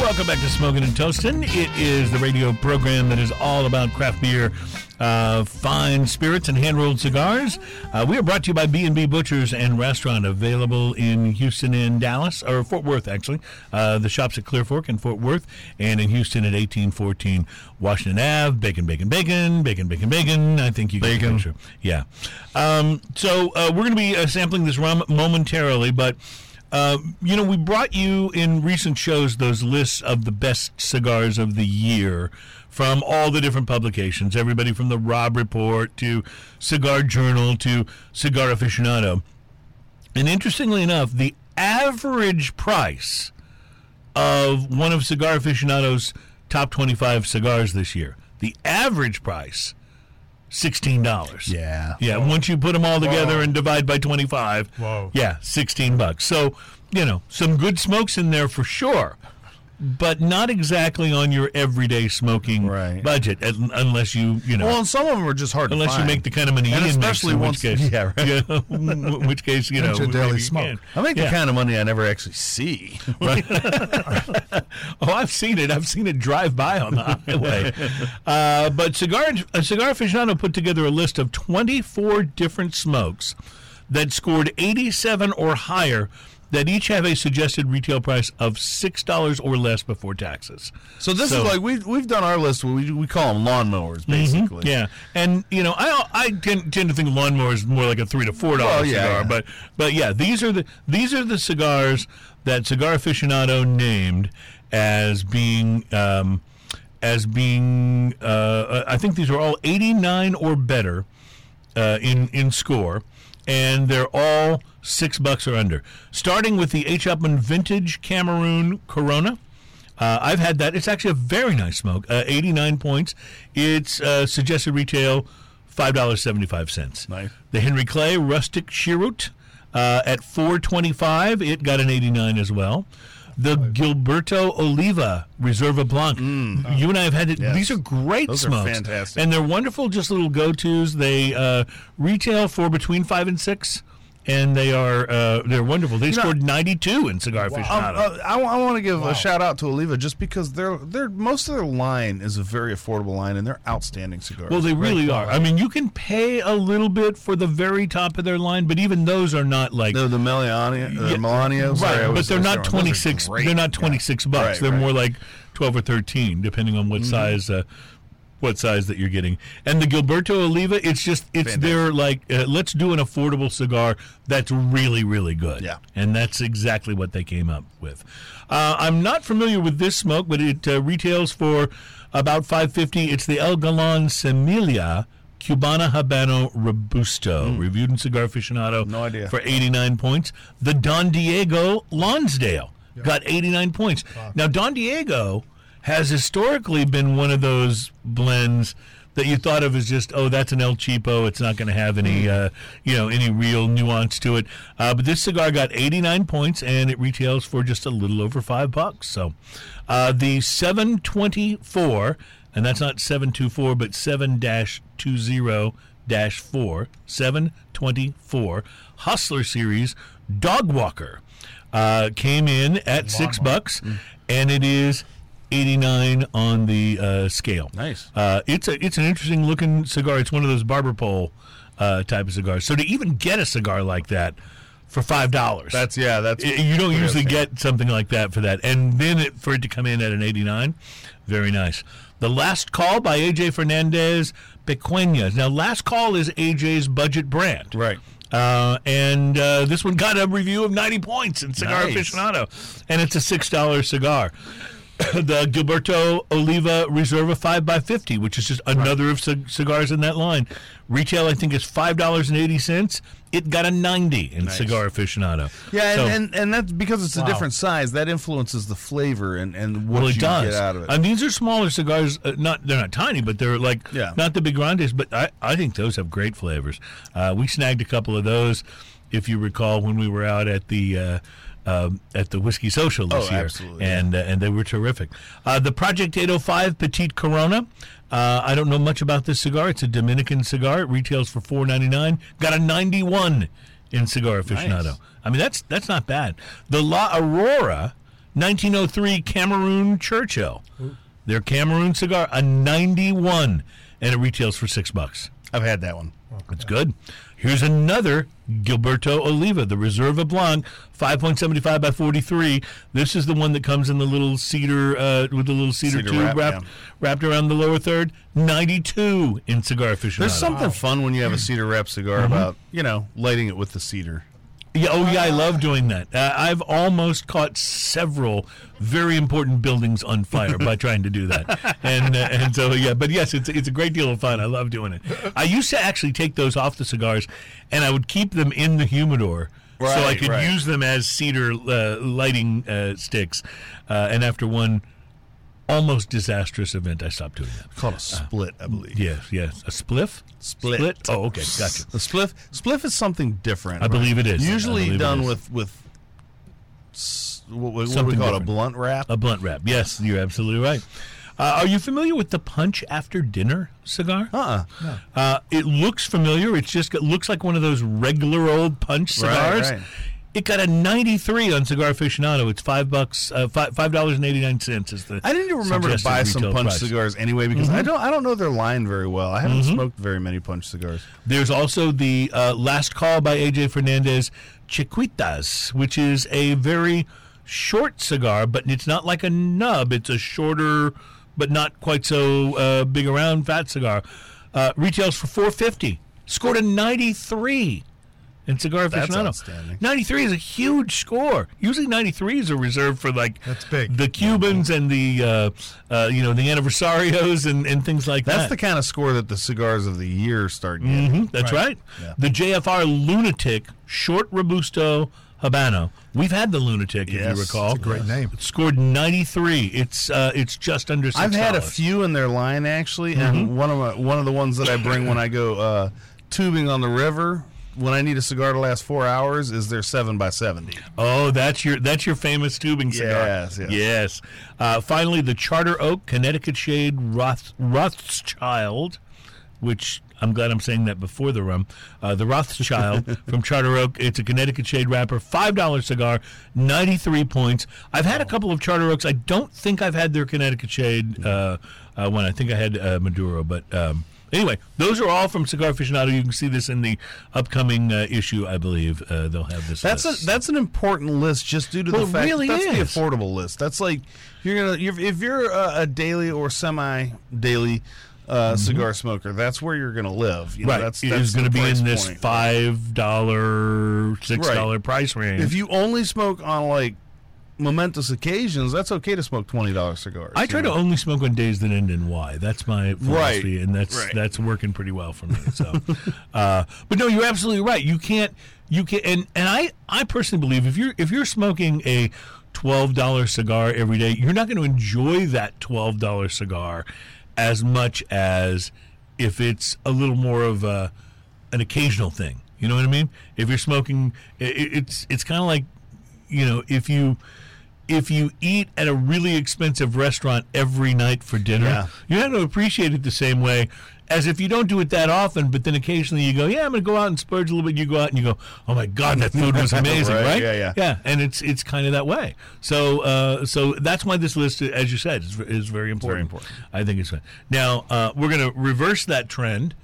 Welcome back to Smoking and Toasting. It is the radio program that is all about craft beer, uh, fine spirits, and hand-rolled cigars. Uh, we are brought to you by B and B Butchers and Restaurant, available in Houston and Dallas, or Fort Worth, actually. Uh, the shops at Clear Fork in Fort Worth, and in Houston at eighteen fourteen Washington Avenue. Bacon, bacon, bacon, bacon, bacon, bacon. I think you get the picture. Yeah. Um, so uh, we're going to be uh, sampling this rum momentarily, but... Uh, you know, we brought you in recent shows those lists of the best cigars of the year from all the different publications, everybody from the Rob Report to Cigar Journal to Cigar Aficionado. And interestingly enough, the average price of one of Cigar Aficionado's top twenty-five cigars this year, the average price, sixteen dollars. Yeah. Yeah. Whoa. Once you put them all together Whoa. and divide by twenty-five, Whoa. yeah, sixteen bucks. So, you know, some good smokes in there for sure, but not exactly on your everyday smoking right. budget, at, unless you, you know. Well, and some of them are just hard to find. Unless you make the kind of money and Ian especially makes, in once, which case. Yeah, right. Yeah, in which case, you know. Your daily smoke. I make yeah. the kind of money I never actually see. Right? Oh, I've seen it. I've seen it drive by on the highway. uh, but Cigar, uh, Cigar Aficionado put together a list of twenty-four different smokes that scored eighty-seven or higher that each have a suggested retail price of six dollars or less before taxes. So this so, is like, we've, we've done our list, we we call them lawnmowers, basically. Mm-hmm, yeah, and, you know, I I tend, tend to think lawnmowers more like a three to four dollars well, yeah, cigar, yeah. But, but yeah, these are the these are the cigars that Cigar Aficionado named as being, um, as being uh, I think these are all eighty-nine or better uh, in in score, and they're all six bucks or under. Starting with the H. Upman Vintage Cameroon Corona. Uh, I've had that. It's actually a very nice smoke. Uh, eighty-nine points. It's uh, suggested retail five dollars and seventy-five cents. Nice. The Henry Clay Rustic Chirrut uh, at four twenty-five. It got an eighty-nine as well. The Gilberto Oliva Reserva Blanc. Mm, oh, you and I have had it. Yes. These are great Those smokes. Those are fantastic. And they're wonderful, just little go-tos. They uh, retail for between five and six, and they are uh, they're wonderful. They you scored know, ninety-two in Cigar wow. Aficionado. Uh, I, I want to give wow. a shout-out to Oliva just because they're, they're, most of their line is a very affordable line, and they're outstanding cigars. Well, they really right. are. I mean, you can pay a little bit for the very top of their line, but even those are not like... No, the Melania, the yeah, Melanios. Right, sorry, but they're not, twenty-six, they're not twenty-six yeah. bucks. Right, they're right. more like twelve or thirteen, depending on what mm-hmm. size... Uh, What size that you're getting. And the Gilberto Oliva, it's just, it's Fantastic. Their, like, uh, let's do an affordable cigar that's really, really good. Yeah. And that's exactly what they came up with. Uh, I'm not familiar with this smoke, but it uh, retails for about five fifty. It's the El Galán Semilla Cubana Habano Robusto, mm. reviewed in Cigar Aficionado no idea. for eighty-nine points. The Don Diego Lonsdale yep. got eighty-nine points. Wow. Now, Don Diego has historically been one of those blends that you thought of as just, oh, that's an El Cheapo. It's not going to have any, uh, you know, any real nuance to it. Uh, but this cigar got eighty-nine points, and it retails for just a little over five bucks. So uh, the seven twenty-four, and that's not seven twenty-four, but seven twenty dash four, seven twenty-four Hustler Series Dog Walker uh, came in at six bucks, mm. and it is eighty-nine on the uh, scale. Nice. Uh, it's a it's an interesting looking cigar. It's one of those barber pole uh, type of cigars. So to even get a cigar like that for five dollars, that's yeah, that's it, you don't usually get something like that for that. And then it, for it to come in at an eighty-nine, very nice. The Last Call by A J. Fernandez Pequeñas. Now, Last Call is A J's budget brand, right? Uh, and uh, this one got a review of ninety points in Cigar nice. Aficionado, and it's a six dollar cigar. The Gilberto Oliva Reserva five by fifty, which is just another right. of c- cigars in that line. Retail, I think, is five dollars and eighty cents. It got a ninety in nice. Cigar Aficionado. Yeah, so, and, and, and that's because it's wow. a different size. That influences the flavor and, and what well, it you does. Get out of it. And these are smaller cigars. Uh, not They're not tiny, but they're like yeah. not the big grandes, but I, I think those have great flavors. Uh, we snagged a couple of those, if you recall, when we were out at the... Uh, Uh, at the Whiskey Social this oh, year, absolutely. and uh, and they were terrific. Uh, the Project eight oh five Petite Corona. Uh, I don't know much about this cigar. It's a Dominican cigar. It retails for four ninety-nine. Got a ninety-one in Cigar Aficionado. Nice. I mean, that's that's not bad. The La Aurora nineteen oh three Cameroon Churchill. Ooh. Their Cameroon cigar, a ninety-one, and it retails for six bucks. I've had that one. Okay. It's good. Here's another Gilberto Oliva, the Reserva Blanc, five seventy-five by forty-three. This is the one that comes in the little cedar, uh, with the little cedar, cedar tube wrap, wrapped, yeah. wrapped around the lower third. ninety-two in Cigar Aficionado. There's something wow. fun when you have a cedar wrap cigar mm-hmm. about, you know, lighting it with the cedar. Yeah, oh, yeah, I love doing that. Uh, I've almost caught several very important buildings on fire by trying to do that. And uh, and so, yeah, but yes, it's it's a great deal of fun. I love doing it. I used to actually take those off the cigars, and I would keep them in the humidor. Right, so I could right. use them as cedar uh, lighting uh, sticks. Uh, and after one almost disastrous event, I stopped doing that. It's called a split, uh, I believe. Yes, yes. A spliff? Split. split. Oh, okay. Gotcha. A spliff Spliff is something different. I right? believe it is. Usually done is. with... with s- what, what do we call it? A blunt wrap? A blunt wrap. Yes, you're absolutely right. Uh, are you familiar with the Punch After Dinner cigar? Uh-uh. No. Uh, it looks familiar. It's just, it looks like one of those regular old Punch cigars. Right, right. It got a ninety-three on Cigar Aficionado. It's five bucks, uh, five five dollars and eighty-nine cents. Is the I didn't even remember to buy some Punch price. cigars anyway because mm-hmm. I don't I don't know their line very well. I haven't mm-hmm. smoked very many Punch cigars. There's also the uh, Last Call by A J. Fernandez Chiquitas, which is a very short cigar, but it's not like a Nub. It's a shorter, but not quite so uh, big around fat cigar. Uh, retails for four fifty. Scored a ninety-three in Cigar That's Aficionado. Outstanding. ninety-three is a huge score. Usually ninety-threes are reserved for like That's big. the Cubans yeah, and the uh, uh, you know the anniversarios and, and things like That's that. That's the kind of score that the cigars of the year start getting. Mm-hmm. That's right. right. Yeah. The J F R Lunatic Short Robusto Habano. We've had the Lunatic, yes, if you recall. It's a great name. It scored ninety-three. It's uh, it's just under six dollars. I've had a few in their line, actually, mm-hmm. and one of, my, one of the ones that I bring when I go uh, tubing on the river, when I need a cigar to last four hours, is their seven by seventy. Oh, that's your that's your famous tubing cigar. Yes, yes. yes. Uh, finally, the Charter Oak Connecticut Shade Roth, Rothschild, which... I'm glad I'm saying that before the rum. Uh, the Rothschild from Charter Oak. It's a Connecticut Shade wrapper, five dollars cigar, ninety-three points. I've had oh. a couple of Charter Oaks. I don't think I've had their Connecticut Shade uh, uh, one. I think I had uh, Maduro. But um, anyway, those are all from Cigar Aficionado. You can see this in the upcoming uh, issue, I believe. Uh, they'll have this that's list. A, that's an important list just due to well, the fact really that that's is. the affordable list. That's like, you're gonna you're, if you're a, a daily or semi-daily Uh, mm-hmm. cigar smoker, that's where you're going to live. You know, right. That's, that's it's going to be in this point. five dollars, six dollars right. price range. If you only smoke on, like, momentous occasions, that's okay to smoke twenty dollars cigars. I try know? to only smoke on days that end in Y. That's my philosophy, right. and that's right. that's working pretty well for me. So, uh, But, no, you're absolutely right. You can't – you can, and, and I, I personally believe if you're if you're smoking a twelve dollars cigar every day, you're not going to enjoy that twelve dollars cigar as much as if it's a little more of a, an occasional thing. You know what I mean? If you're smoking, it, it's it's kind of like, you know, if you if you eat at a really expensive restaurant every night for dinner, yeah. you're not going to appreciate it the same way as if you don't do it that often, but then occasionally you go, yeah, I'm going to go out and splurge a little bit. You go out and you go, oh, my God, that food was amazing, right, right? Yeah, yeah. Yeah, and it's it's kind of that way. So uh, so that's why this list, as you said, is, is very important. Very important. I think it's fun. Now, uh, we're going to reverse that trend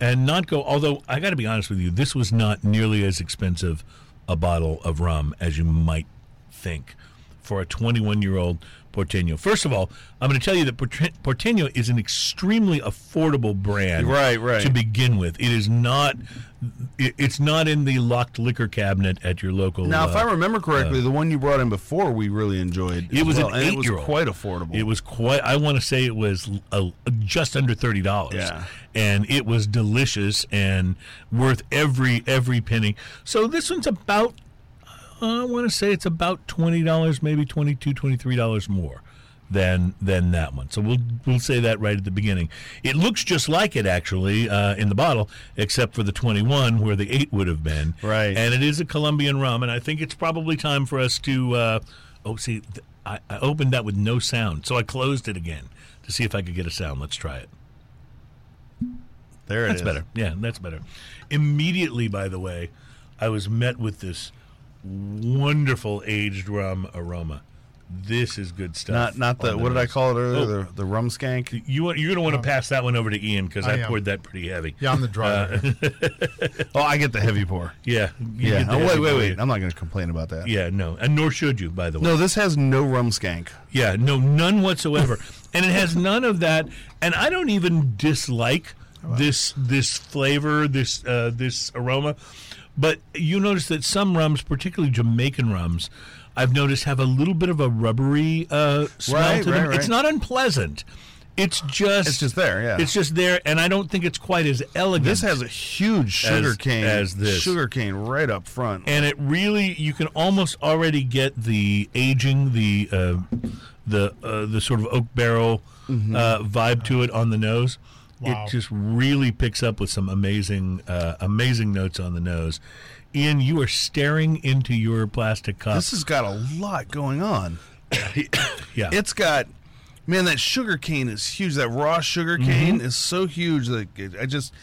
and not go, although I got to be honest with you, this was not nearly as expensive a bottle of rum as you might think for a twenty-one-year-old Porteño. First of all, I'm going to tell you that Porteño is an extremely affordable brand right, right. to begin with. It is not it's not in the locked liquor cabinet at your local. Now, uh, if I remember correctly, uh, the one you brought in before we really enjoyed. It was well, an eight-year-old. It was quite affordable. It was quite, I want to say it was a, a, just under thirty dollars. Yeah. And it was delicious and worth every every penny. So this one's about I want to say it's about twenty dollars, maybe twenty-two dollars, twenty-three dollars more than than that one. So we'll we'll say that right at the beginning. It looks just like it, actually, uh, in the bottle, except for the twenty-one where the eight would have been. Right. And it is a Colombian rum, and I think it's probably time for us to uh, – oh, see, th- I, I opened that with no sound, so I closed it again to see if I could get a sound. Let's try it. There it that's is. That's better. Yeah, that's better. Immediately, by the way, I was met with this – wonderful aged rum aroma. This is good stuff. Not, not the, what did I call it earlier? Oh. The, the rum skank? You, you're going to want to pass that one over to Ian because I, I poured that pretty heavy. Yeah, I'm the driver. Uh, oh, I get the heavy pour. Yeah. yeah. Oh, wait, wait, wait. I'm not going to complain about that. Yeah, no. And nor should you, by the way. No, this has no rum skank. Yeah, no, none whatsoever. And it has none of that. And I don't even dislike oh, wow. this this flavor, this uh, this aroma. But you notice that some rums, particularly Jamaican rums, I've noticed have a little bit of a rubbery uh, smell right, to them. Right, right. It's not unpleasant. It's just it's just there, yeah. It's just there, and I don't think it's quite as elegant. This has a huge sugar as, cane, as this sugar cane right up front, and it really you can almost already get the aging, the uh, the uh, the sort of oak barrel mm-hmm. uh, vibe to it on the nose. Wow. It just really picks up with some amazing, uh, amazing notes on the nose. Ian, you are staring into your plastic cup. This has got a lot going on. Yeah, it's got. Man, that sugar cane is huge. That raw sugar cane mm-hmm. is so huge. Like I just,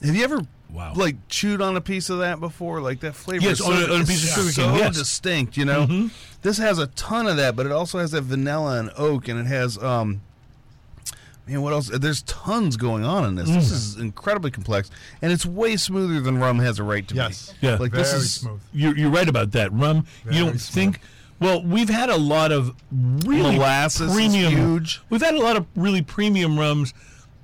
have you ever wow. like chewed on a piece of that before? Like that flavor yes, is so, on a, on a piece of sugar so cane. Yes. distinct, you know? Mm-hmm. This has a ton of that, but it also has that vanilla and oak, and it has, um, man, what else? There's tons going on in this. Mm. This is incredibly complex, and it's way smoother than rum has a right to yes. be. Yeah. Like, very this is, smooth. You're, you're right about that. Rum, very you don't smooth. think... Well, we've had a lot of really Molasses premium. Is huge. We've had a lot of really premium rums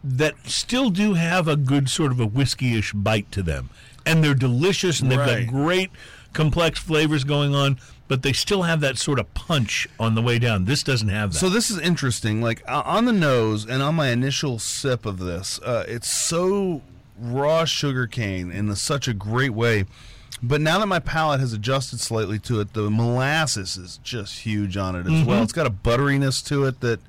that still do have a good sort of a whiskey-ish bite to them, and they're delicious, and they've right. got great complex flavors going on. But they still have that sort of punch on the way down. This doesn't have that. So this is interesting. Like on the nose and on my initial sip of this, uh, it's so raw sugarcane in such a great way. But now that my palate has adjusted slightly to it, the molasses is just huge on it as mm-hmm. well. It's got a butteriness to it that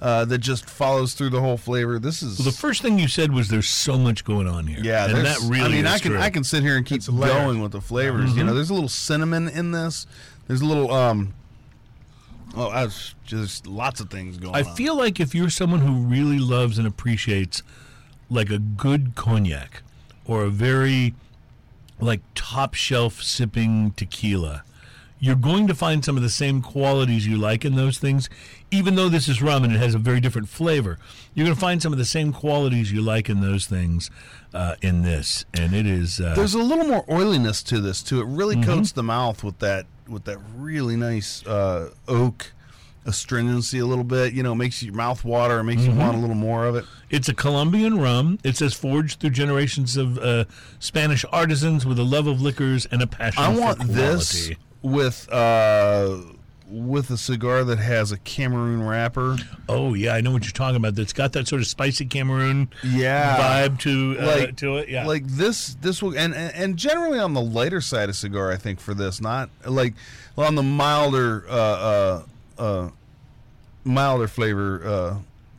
uh, that just follows through the whole flavor. This is well, the first thing you said was there's so much going on here. Yeah, and that really. I mean, is I can true. I can sit here and keep going with the flavors. Mm-hmm. You know, there's a little cinnamon in this. There's a little um. Oh, I was just lots of things going. I on. I feel like if you're someone who really loves and appreciates, like a good cognac, or a very. Like top shelf sipping tequila, you're going to find some of the same qualities you like in those things, even though this is rum and it has a very different flavor. You're going to find some of the same qualities you like in those things uh, in this, and it is. Uh, There's a little more oiliness to this too. It really mm-hmm. coats the mouth with that with that really nice uh, oak astringency a little bit. You know, it makes your mouth water. It makes mm-hmm. you want a little more of it. It's a Colombian rum. It says forged through generations of uh, Spanish artisans with a love of liquors and a passion for quality. I want this with uh, with a cigar that has a Cameroon wrapper. Oh yeah, I know what you're talking about. That's got that sort of spicy Cameroon yeah. vibe to uh, like, to it. Yeah, like this this will and, and and generally on the lighter side of cigar, I think for this, not like on the milder. Uh, uh, Uh, milder flavor, uh,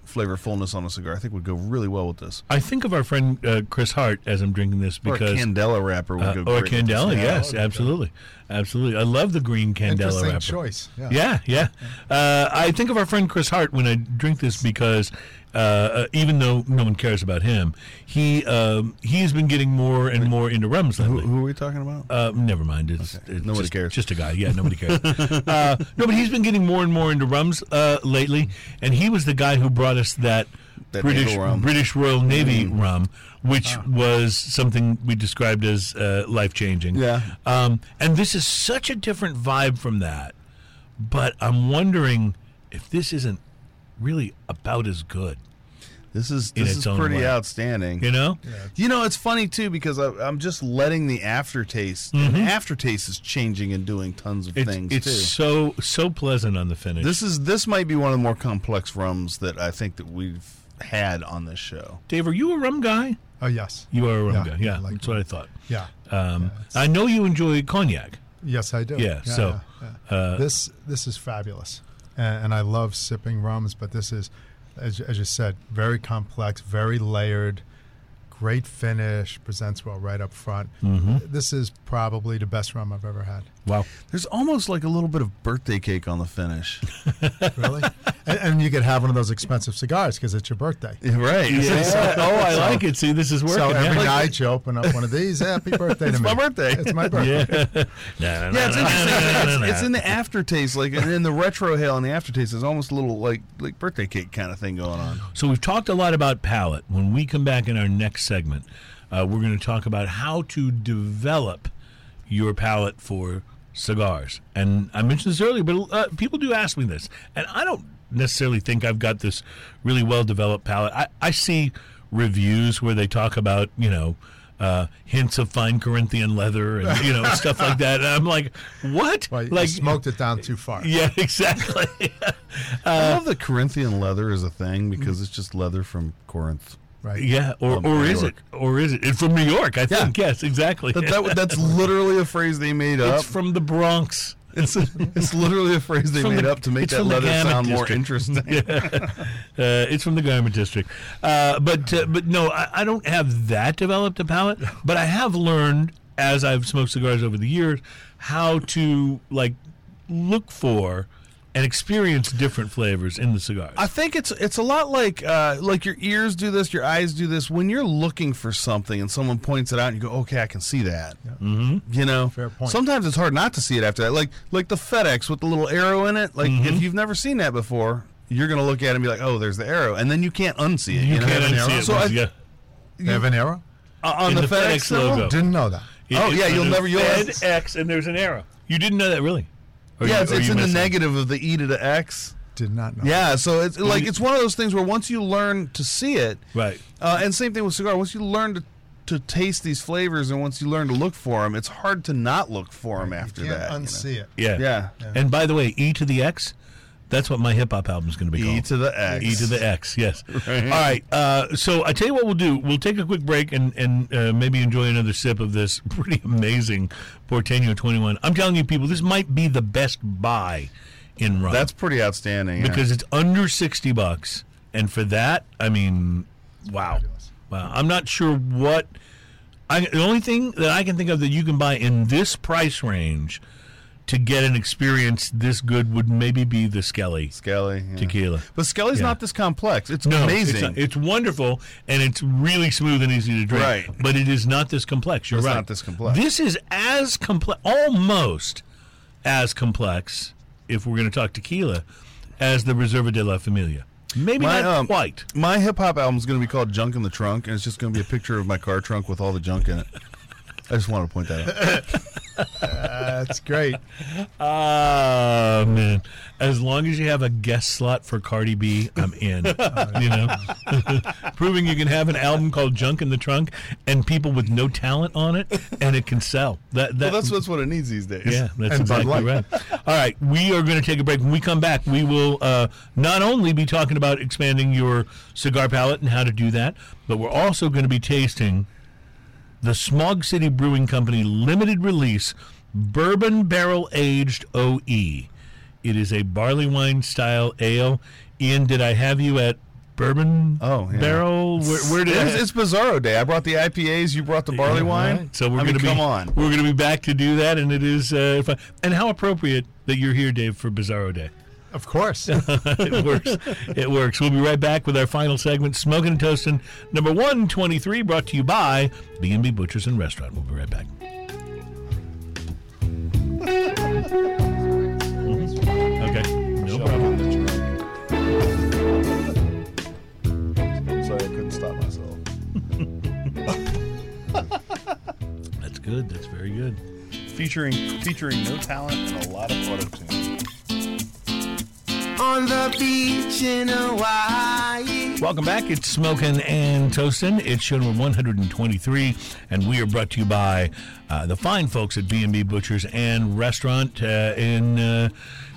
flavorfulness on a cigar, I think would go really well with this. I think of our friend uh, Chris Hart as I'm drinking this because or a Candela wrapper would uh, go. Or great a Candela, with yes, absolutely, absolutely. I love the green Candela wrapper. Interesting choice. Yeah, yeah. yeah. Uh, I think of our friend Chris Hart when I drink this because uh, uh, even though no one cares about him, he um, he's been getting more and more into rums lately. Who, who are we talking about? Uh, never mind. It's, okay. it's nobody just, cares. Just a guy. Yeah, nobody cares. uh, no, but he's been getting more and more into rums uh, lately, and he was the guy who brought us that, that British rum. British Royal Navy mm. rum, which ah. was something we described as uh, life-changing. Yeah. Um, and this is such a different vibe from that, but I'm wondering if this isn't really about as good. This is this is pretty way. outstanding. You know? Yeah. You know, it's funny, too, because I, I'm just letting the aftertaste. Mm-hmm. And the aftertaste is changing and doing tons of it's, things, it's too. It's so so pleasant on the finish. This is this might be one of the more complex rums that I think that we've had on this show. Dave, are you a rum guy? Oh, yes. You are a rum yeah, guy. Yeah, like that's rum. What I thought. Yeah. Um, yeah I know you enjoy cognac. Yes, I do. Yeah, yeah so. Yeah, yeah. Uh, this, this is fabulous, and, and I love sipping rums, but this is... As, as you said, very complex, very layered, great finish, presents well right up front. Mm-hmm. This is probably the best rum I've ever had. Wow. There's almost like a little bit of birthday cake on the finish. Really? And, and you could have one of those expensive cigars because it's your birthday. Right. Yeah. So, oh, I so, like it. See, this is working. So every yeah. night you open up one of these, happy birthday to me. It's my birthday. It's my birthday. Yeah, yeah it's interesting. It's, it's in the aftertaste, like in the retrohale and the aftertaste, there's almost a little like like birthday cake kind of thing going on. So we've talked a lot about palate. When we come back in our next segment, uh, we're going to talk about how to develop your palate for cigars. And I mentioned this earlier, but uh, people do ask me this, and I don't necessarily think I've got this really well-developed palate. I, I see reviews where they talk about, you know, uh, hints of fine Corinthian leather and, you know, stuff like that. And I'm like, what? Well, like, you smoked it down too far. Yeah, exactly. uh, I love that Corinthian leather is a thing because it's just leather from Corinth. Right. Yeah, or, um, or is it? Or is it? It's from New York, I think. Yeah. Yes, exactly. That, that, that's literally a phrase they made up. It's from the Bronx. It's a, it's literally a phrase they made the, up to make that leather sound district. More interesting. Yeah. Uh, it's from the garment district. Uh, but uh, but no, I, I don't have that developed a palate. But I have learned, as I've smoked cigars over the years, how to like look for and experience different flavors in the cigars. I think it's it's a lot like uh, like your ears do this, your eyes do this. When you're looking for something and someone points it out and you go, okay, I can see that. Yeah. Mm-hmm. You know? Fair point. Sometimes it's hard not to see it after that. Like like the FedEx with the little arrow in it. Like mm-hmm. if you've never seen that before, you're going to look at it and be like, oh, there's the arrow. And then you can't unsee it. You, you know? Can't unsee it. So I, yeah. They have an arrow? Uh, on in the, the FedEx, FedEx logo. logo. Didn't know that. It, oh, yeah, you'll never... You'll FedEx and there's an arrow. You didn't know that, really? Or yeah, you, it's, it's in the negative of the E to the X. Did not know. Yeah, so it's like it's one of those things where once you learn to see it, right? Uh, and same thing with cigar. Once you learn to, to taste these flavors, and once you learn to look for them, it's hard to not look for them after you can't that. Unsee you know? It. Yeah. yeah, yeah. And by the way, E to the X. That's what my hip hop album is going to be called. E to the X. E to the X. Yes. Right. All right. Uh, so I tell you what we'll do. We'll take a quick break and and uh, maybe enjoy another sip of this pretty amazing Porteño twenty-one. I'm telling you, people, this might be the best buy in rum. That's pretty outstanding. Because yeah. it's under sixty bucks, and for that, I mean, wow, wow. I'm not sure what. I, the only thing that I can think of that you can buy in this price range to get an experience this good would maybe be the Skelly. Skelly. Yeah. Tequila. But Skelly's yeah. not this complex. It's no, amazing. It's, not, it's wonderful, and it's really smooth and easy to drink. Right. But it is not this complex. You're it's right. It's not this complex. This is as complex, almost as complex, if we're going to talk tequila, as the Reserva de la Familia. Maybe my, not um, quite. My hip-hop album is going to be called Junk in the Trunk, and it's just going to be a picture of my car trunk with all the junk in it. I just wanted to point that out. Uh, that's great. Ah, uh, man. As long as you have a guest slot for Cardi B, I'm in. You know? Proving you can have an album called Junk in the Trunk and people with no talent on it, and it can sell. That, that, well, that's, that's what it needs these days. Yeah, that's and exactly right. All right, we are going to take a break. When we come back, we will uh, not only be talking about expanding your cigar palette and how to do that, but we're also going to be tasting the Smog City Brewing Company limited release bourbon barrel aged O E. It is a barley wine style ale. Ian, did I have you at bourbon oh, yeah. barrel? Where, where did it's, it's Bizarro Day. I brought the I P As. You brought the barley yeah, wine. Right. So we're going to be come on. We're going to be back to do that, and it is uh, fun. And how appropriate that you're here, Dave, for Bizarro Day. Of course. It works. It works. We'll be right back with our final segment, Smoking and Toasting, number one twenty-three, brought to you by B and B Butchers and Restaurant. We'll be right back. Okay. No problem. Sorry, I couldn't stop myself. That's good. That's very good. Featuring, featuring no talent and a lot of auto-tune. On the beach in Hawaii. Welcome back. It's Smoking and Toasting. It's show number one twenty-three, and we are brought to you by uh, the fine folks at B and B Butchers and Restaurant uh, in uh,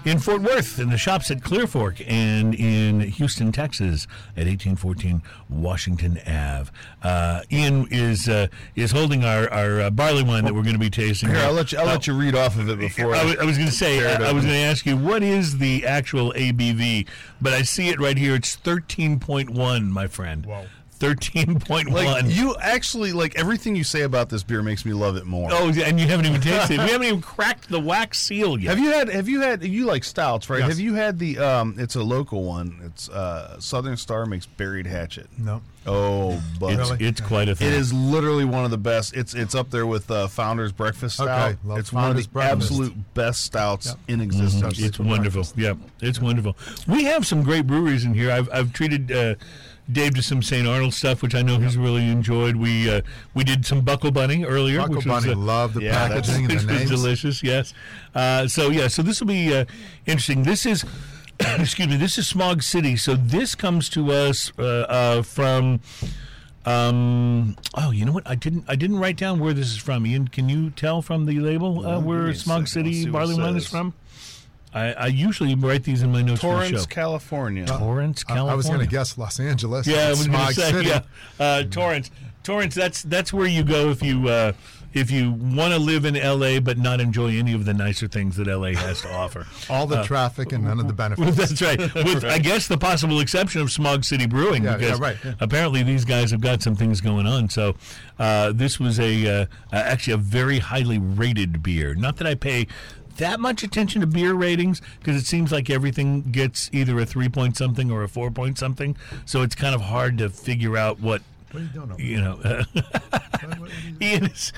in Fort Worth, in the shops at Clear Fork, and in Houston, Texas, at eighteen fourteen Washington Avenue. Uh, Ian is uh, is holding our, our uh, barley wine that we're going to be tasting. Here, I'll let you, I'll oh. let you read off of it before. I, I was going to say, I, I was going to ask you, what is the actual A B V, but I see it right here. It's thirteen point one, my friend. Wow. thirteen point one. Like, you actually, like, everything you say about this beer makes me love it more. Oh, and you haven't even tasted it. We haven't even cracked the wax seal yet. Have you had, have you had, you like stouts, right? Yes. Have you had the, um, it's a local one. It's uh, Southern Star makes Buried Hatchet. No. Oh, but it's, it's quite a thing. It is literally one of the best. It's it's up there with uh, Founder's Breakfast Stout. Okay, love it's Founder's one of the breakfast. Absolute best stouts yep. in existence. Mm-hmm. It's wonderful. Breakfast. Yep, it's yeah. wonderful. We have some great breweries in here. I've I've treated uh, Dave to some Saint Arnold stuff, which I know yep. he's really enjoyed. We uh, we did some Buckle Bunny earlier. Buckle which Bunny, was, uh, love the yeah, packaging. Which and the was names. Delicious. Yes. Uh, so yeah, so this will be uh, interesting. This is. Excuse me, this is Smog City. So this comes to us uh, uh, from Um, oh, you know what? I didn't. I didn't write down where this is from. Ian, can you tell from the label uh, where Smog City Barley Wine is from? I, I usually write these in my notes. Torrance, for the show. California. Uh, Torrance, California. I, I was going to guess Los Angeles. Yeah, I was going to say yeah. Uh, Torrance, Torrance. That's that's where you go if you uh, if you want to live in L A but not enjoy any of the nicer things that L A has to offer. All the uh, traffic and none of the benefits. That's right. With right. I guess the possible exception of Smog City Brewing, yeah, because yeah, right, yeah. apparently these guys have got some things going on. So uh, this was a uh, actually a very highly rated beer. Not that I pay that much attention to beer ratings, because it seems like everything gets either a three point something or a four point something, so it's kind of hard to figure out what, what are you doing, you know. Uh, what, what are, you is,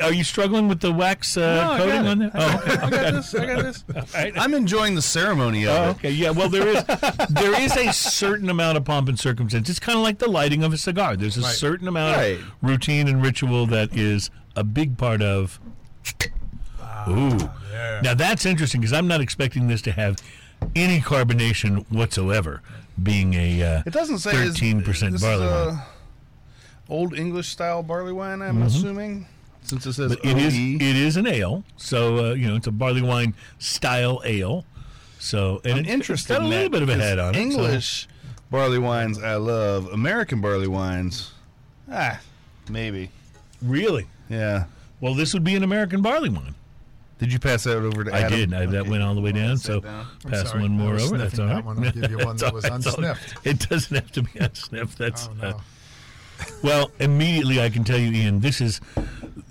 are you struggling with the wax uh, no, coating on there? Oh, okay. I got this. I got this. Right. I'm enjoying the ceremony of oh, it. Okay, yeah. Well, there is there is a certain amount of pomp and circumstance. It's kind of like the lighting of a cigar. There's a right. certain amount right. of routine and ritual that is a big part of. Ooh. Yeah. Now that's interesting, because I'm not expecting this to have any carbonation whatsoever, being a uh, it doesn't say thirteen percent this, this barley is wine. Old English style barley wine, I'm mm-hmm. assuming, since it says O E. It is, it is an ale, so uh, you know, it's a barley wine style ale. So and I'm it, interested it's got in a little bit of a head on English it. English so. Barley wines I love. American barley wines, ah, maybe. Really? Yeah. Well, this would be an American barley wine. Did you pass that over to Adam? I did. I, that okay. went all the way down, so down. pass sorry, one more over. That's all right. That one. I'll give you one that was unsniffed. It doesn't have to be unsniffed. That's, oh, no. uh, well, immediately I can tell you, Ian, this is,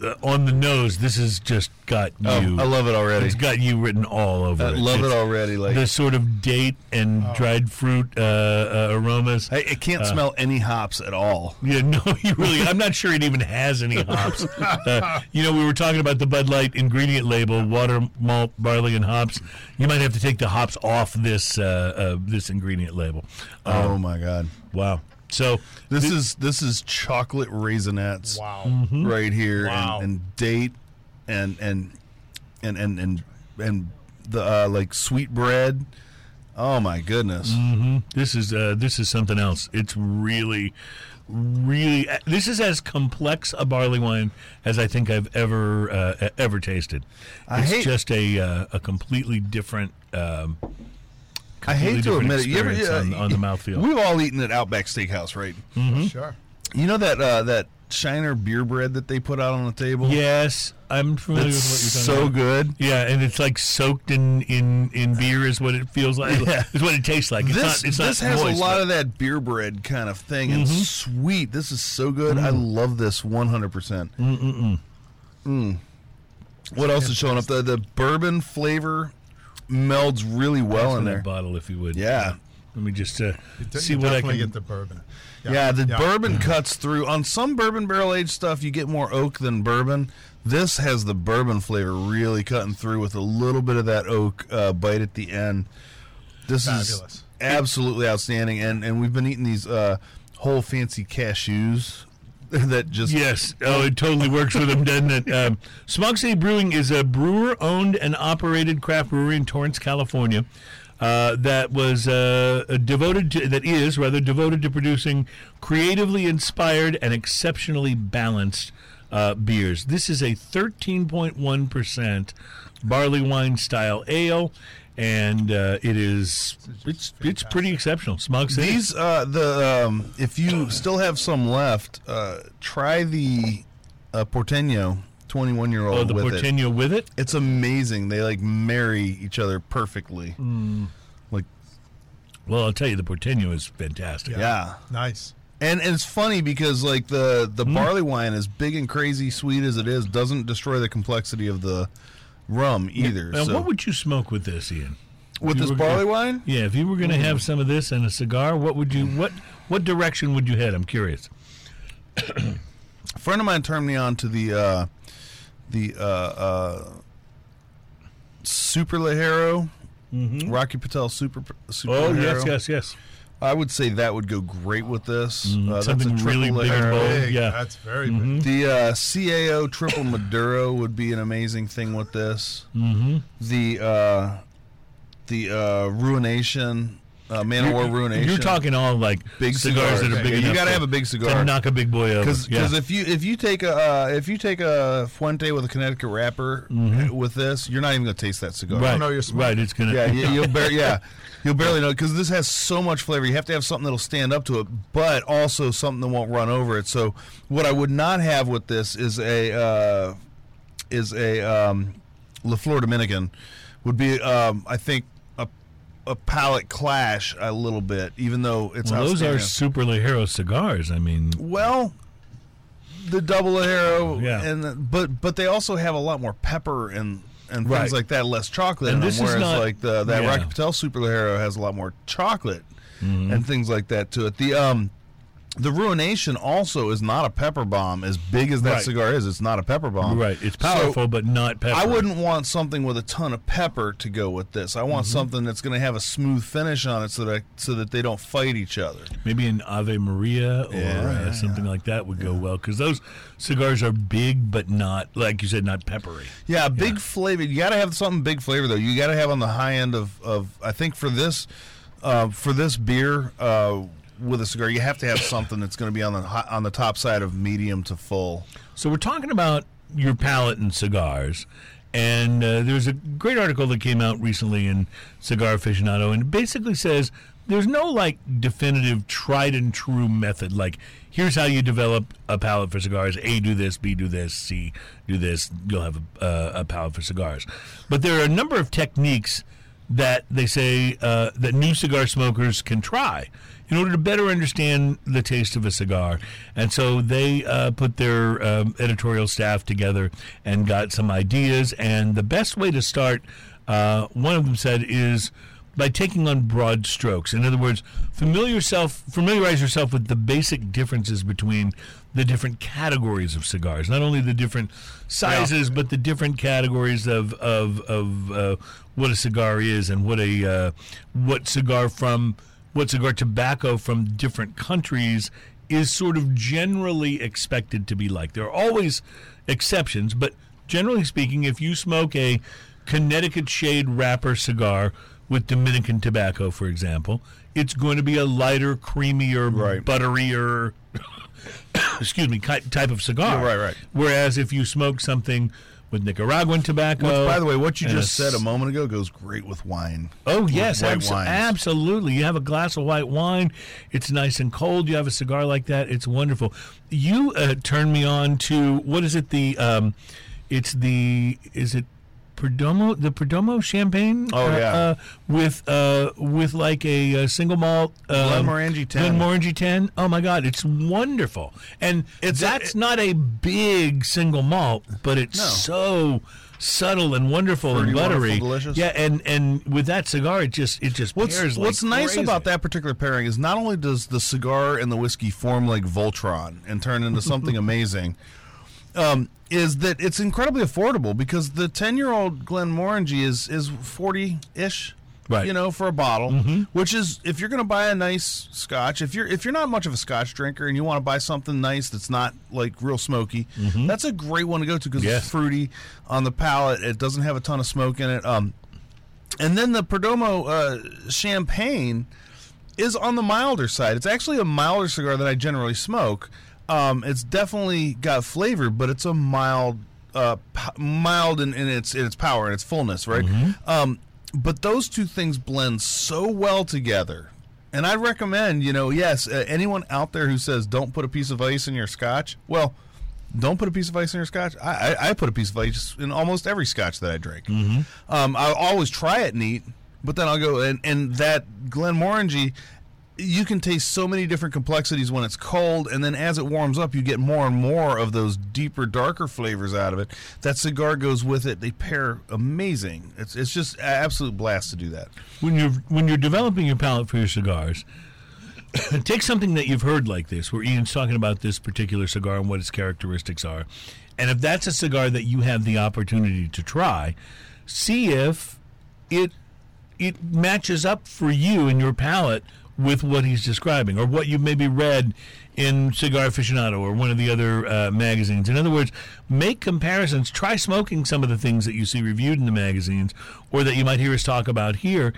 uh, on the nose, this has just got oh, you. I love it already. It's got you written all over I it. I love it's it already. Like the sort of date and oh. dried fruit uh, uh, aromas. I, I can't uh, smell any hops at all. Yeah, no, you really, I'm not sure it even has any hops. Uh, you know, we were talking about the Bud Light ingredient label, water, malt, barley, and hops. You might have to take the hops off this, uh, uh, this ingredient label. Um, oh, my God. Wow. So this th- is this is chocolate raisinettes, wow, mm-hmm. right here, wow. and, and date, and and and and and, and the uh, like sweet bread. Oh my goodness! Mm-hmm. This is uh, this is something else. It's really, really. This is as complex a barley wine as I think I've ever uh, ever tasted. It's I hate- just a uh, a completely different. Um, I hate to admit it. You ever, uh, on, on the mouthfeel. We've all eaten at Outback Steakhouse, right? Mm-hmm. Sure. You know that uh, that Shiner beer bread that they put out on the table? Yes, I'm familiar That's with what you're talking so about. So good. Yeah, and it's like soaked in, in, in beer is what it feels like. Yeah. It's what it tastes like. It's this not, it's this not has moist, a lot but... of that beer bread kind of thing. Mm-hmm. And sweet. This is so good. Mm. I love this one hundred percent. Mm-mm-mm. Mm. What else is showing up? The, the bourbon flavor melds really well Pass in that there. Bottle, if you would. Yeah. Let me just uh, d- see what I can get. The bourbon. Yeah, yeah the yeah. bourbon yeah. cuts through. On some bourbon barrel aged stuff, you get more oak than bourbon. This has the bourbon flavor really cutting through with a little bit of that oak uh, bite at the end. This Fabulous. Is absolutely outstanding. And and we've been eating these uh, whole fancy cashews. That just yes, oh, it totally works for them, doesn't it? Um, Smog City Brewing is a brewer-owned and operated craft brewery in Torrance, California. Uh, that was uh, devoted to that is rather devoted to producing creatively inspired and exceptionally balanced uh, beers. This is a thirteen point one percent barley wine style ale. And uh, it is, it's it's pretty exceptional. Smog City. These, uh, the, um, if you still have some left, uh, try the uh, Porteño twenty-one-year-old. Oh, the with Porteño it. With it? It's amazing. They, like, marry each other perfectly. Mm. Like, well, I'll tell you, the Porteño is fantastic. Yeah. yeah. Nice. And, and it's funny because, like, the, the mm. barley wine, as big and crazy sweet as it is, doesn't destroy the complexity of the rum either. Now, so. What would you smoke with this, Ian? With this barley gonna, wine? Yeah, if you were going to mm. have some of this and a cigar, what would you? What what direction would you head? I'm curious. A friend of mine turned me on to the uh, the uh, uh, Super Ligero, mm-hmm. Rocky Patel Super. Super oh Ligero. yes, yes, yes. I would say that would go great with this. Mm, uh, something that's a really big and bold. Yeah, that's very mm-hmm. big. The uh, C A O Triple Maduro would be an amazing thing with this. Mm-hmm. The uh, the uh, Ruination Uh, Man of War Ruination. You're talking all like big cigars, cigars that are big. Yeah, enough you got to have a big cigar to knock a big boy over. Because yeah. if you if you take a uh, if you take a Fuente with a Connecticut wrapper mm-hmm. with this, you're not even going to taste that cigar. Right. I don't know you're smoking. Right. It's gonna. Yeah. You, you'll barely. Yeah. You'll barely know because this has so much flavor. You have to have something that'll stand up to it, but also something that won't run over it. So what I would not have with this is a uh, is a um, La Flor Dominican. Would be um, I think. A palate clash a little bit, even though it's well, those are super Lajero cigars. I mean, well, the double Lajero, yeah, and the, but but they also have a lot more pepper and and right. things like that, less chocolate. And in this them, is whereas not, like the that yeah. Rocky Patel Super Lajero has a lot more chocolate mm-hmm. and things like that to it. The um the Ruination also is not a pepper bomb. As big as that right. cigar is, it's not a pepper bomb. Right. It's powerful, so, but not pepper. I wouldn't want something with a ton of pepper to go with this. I want mm-hmm. something that's going to have a smooth finish on it so that, so that they don't fight each other. Maybe an Ave Maria or yeah, uh, something yeah. like that would yeah. go well, because those cigars are big, but not, like you said, not peppery. Yeah, big yeah. flavor. You got to have something big flavor, though. You got to have on the high end of, of I think, for this, uh, for this beer, uh, with a cigar, you have to have something that's going to be on the on the top side of medium to full. So we're talking about your palate and cigars, and uh, there's a great article that came out recently in Cigar Aficionado, and it basically says there's no like definitive tried and true method. Like, here's how you develop a palate for cigars: A, do this; B, do this; C, do this. You'll have a, uh, a palate for cigars. But there are a number of techniques that they say uh, that new cigar smokers can try in order to better understand the taste of a cigar. And so they uh, put their um, editorial staff together and got some ideas. And the best way to start, uh, one of them said, is by taking on broad strokes. In other words, familiar yourself, familiarize yourself with the basic differences between the different categories of cigars, not only the different sizes, yeah. but the different categories of of, of uh, what a cigar is and what a uh, what cigar from what cigar tobacco from different countries is sort of generally expected to be like. There are always exceptions, but generally speaking, if you smoke a Connecticut shade wrapper cigar with Dominican tobacco, for example, it's going to be a lighter, creamier, right. butterier, excuse me, type of cigar. Yeah, right, right. Whereas if you smoke something with Nicaraguan tobacco. Which, by the way, what you just said a moment ago goes great with wine. Oh, yes, abso- absolutely. You have a glass of white wine. It's nice and cold. You have a cigar like that. It's wonderful. You uh, turned me on to, what is it, the, um, it's the, is it, Perdomo, the Perdomo champagne, oh yeah, uh, with uh, with like a, a single malt um, Glenmorangie ten. Glenmorangie ten. Oh my God, it's wonderful, and it's that's a, it, not a big single malt, but it's no. so subtle and wonderful Pretty and buttery, wonderful, delicious. Yeah, and, and with that cigar, it just it just what's, pairs. What's like nice crazy. About that particular pairing is not only does the cigar and the whiskey form like Voltron and turn into something amazing. Um, is that it's incredibly affordable because the ten-year-old Glenmorangie is is forty-ish, right. you know, for a bottle, mm-hmm. which is, if you're going to buy a nice scotch, if you're if you're not much of a scotch drinker and you want to buy something nice that's not, like, real smoky, mm-hmm. that's a great one to go to because yes. it's fruity on the palate. It doesn't have a ton of smoke in it. Um, and then the Perdomo uh, champagne is on the milder side. It's actually a milder cigar that I generally smoke. Um, it's definitely got flavor, but it's a mild, uh, p- mild in, in its in its power and its fullness, right? Mm-hmm. Um, but those two things blend so well together, and I recommend, you know, yes, uh, anyone out there who says don't put a piece of ice in your scotch, well, don't put a piece of ice in your scotch. I, I, I put a piece of ice in almost every scotch that I drink. Mm-hmm. Um, I always try it neat, but then I'll go and and that Glenmorangie. You can taste so many different complexities when it's cold, and then as it warms up, you get more and more of those deeper, darker flavors out of it. That cigar goes with it. They pair amazing. It's it's just an absolute blast to do that. When you're when you're developing your palate for your cigars, take something that you've heard like this, where Ian's talking about this particular cigar and what its characteristics are, and if that's a cigar that you have the opportunity to try, see if it it matches up for you and your palate with what he's describing, or what you maybe read in Cigar Aficionado or one of the other uh, magazines. In other words, make comparisons. Try smoking some of the things that you see reviewed in the magazines or that you might hear us talk about here,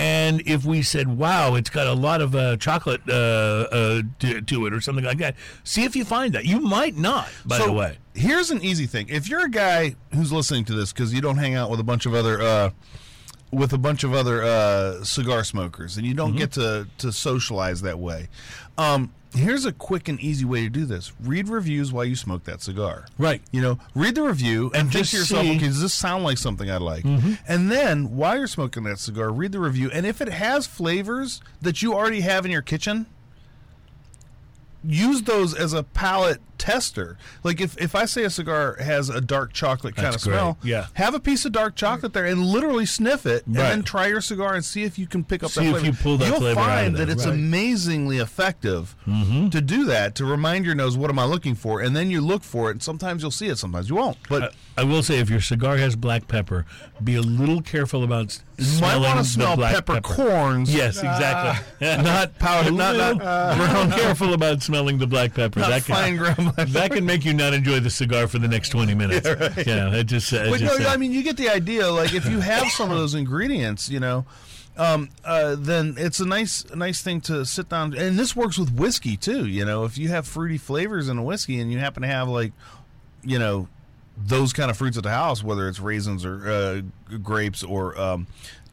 And if we said, wow, it's got a lot of uh, chocolate uh, uh, to, to it or something like that, see if you find that. You might not, by so, the way. Here's an easy thing. If you're a guy who's listening to this because you don't hang out with a bunch of other uh, with a bunch of other uh, cigar smokers and you don't mm-hmm. get to, to socialize that way, um, here's a quick and easy way to do this. Read reviews while you smoke that cigar. Right. You know, read the review and, and think just to yourself, see. okay, does this sound like something I like? Mm-hmm. And then, while you're smoking that cigar, read the review. And if it has flavors that you already have in your kitchen, use those as a palate tester. Like, if, if I say a cigar has a dark chocolate kind That's of smell, great. Yeah. have a piece of dark chocolate there and literally sniff it, right. and then try your cigar and see if you can pick up see that flavor. See if you pull that You'll flavor find out of that it's right. amazingly effective mm-hmm. to do that, to remind your nose, what am I looking for? And then you look for it, and sometimes you'll see it, sometimes you won't. But I, I will say, if your cigar has black pepper, be a little careful about you might want to smell peppercorns. Pepper. Yes, exactly. Uh, not powder. Not, not uh, careful about smelling the black pepper. Not that can, fine ground black That pepper. Can make you not enjoy the cigar for the next twenty minutes. Yeah, right. You know, it just. It but just, no, uh, I mean, you get the idea. Like, if you have some of those ingredients, you know, um, uh, then it's a nice, nice thing to sit down. And this works with whiskey too. You know, if you have fruity flavors in a whiskey, and you happen to have like, you know. those kind of fruits at the house, whether it's raisins or uh, grapes or um,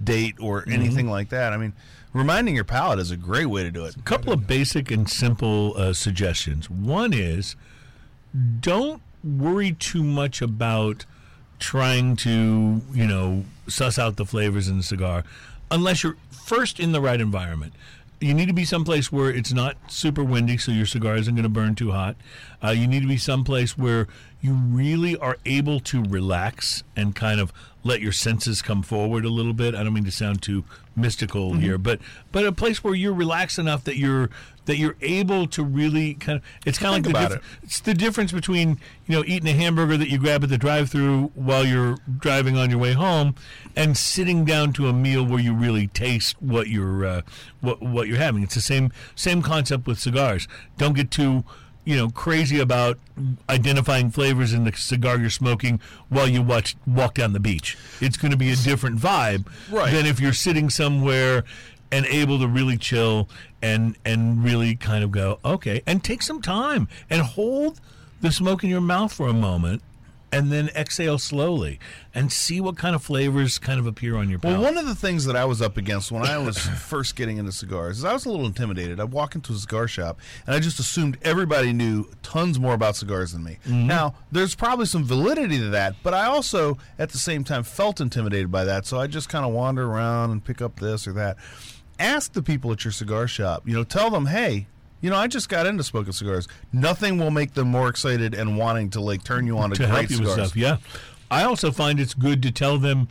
date or anything mm-hmm. like that. I mean, reminding your palate is a great way to do it. A couple of basic and simple uh, suggestions. One is, don't worry too much about trying to, you know, suss out the flavors in the cigar unless you're first in the right environment. You need to be someplace where it's not super windy, so your cigar isn't going to burn too hot. Uh, you need to be someplace where you really are able to relax and kind of let your senses come forward a little bit. I don't mean to sound too mystical mm-hmm. here, but but a place where you're relaxed enough that you're that you're able to really kind of. It's kind of like the dif- it. It's the difference between, you know, eating a hamburger that you grab at the drive-thru while you're driving on your way home, and sitting down to a meal where you really taste what you're uh, what what you're having. It's the same same concept with cigars. Don't get too, you know, crazy about identifying flavors in the cigar you're smoking while you watch walk down the beach. It's going to be a different vibe right. than if you're sitting somewhere and able to really chill and and really kind of go, okay, and take some time and hold the smoke in your mouth for a moment and then exhale slowly and see what kind of flavors kind of appear on your palate. Well, one of the things that I was up against when I was first getting into cigars is I was a little intimidated. I'd walk into a cigar shop, and I just assumed everybody knew tons more about cigars than me. Mm-hmm. Now, there's probably some validity to that, but I also, at the same time, felt intimidated by that, so I just kind of wander around and pick up this or that. Ask the people at your cigar shop. You know, tell them, hey, you know, I just got into smoking cigars. Nothing will make them more excited and wanting to, like, turn you on to, to great help you cigars. With stuff, yeah. I also find it's good to tell them,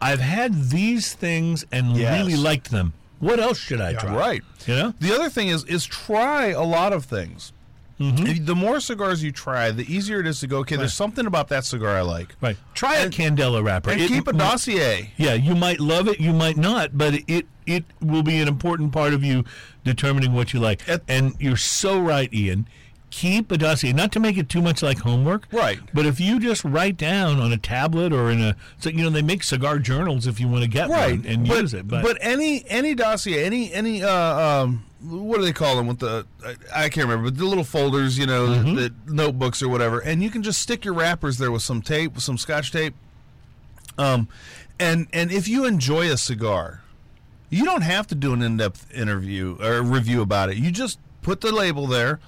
I've had these things and yes. really liked them. What else should I yeah, try? Right. You know? The other thing is, is try a lot of things. Mm-hmm. The more cigars you try, the easier it is to go, okay, right. there's something about that cigar I like. Right. Try and, a Candela wrapper. And it, keep a it, dossier. Yeah, you might love it, you might not, but it it will be an important part of you determining what you like. At, and you're so right, Ian. Keep a dossier, not to make it too much like homework. Right. But if you just write down on a tablet or in a, so, you know, they make cigar journals if you want to get right. one and but, use it. But, but any any dossier, any, any uh, um, what do they call them with the, I can't remember, but the little folders, you know, mm-hmm. the, the notebooks or whatever. And you can just stick your wrappers there with some tape, with some scotch tape. Um, and and if you enjoy a cigar, you don't have to do an in-depth interview or review about it. You just put the label there.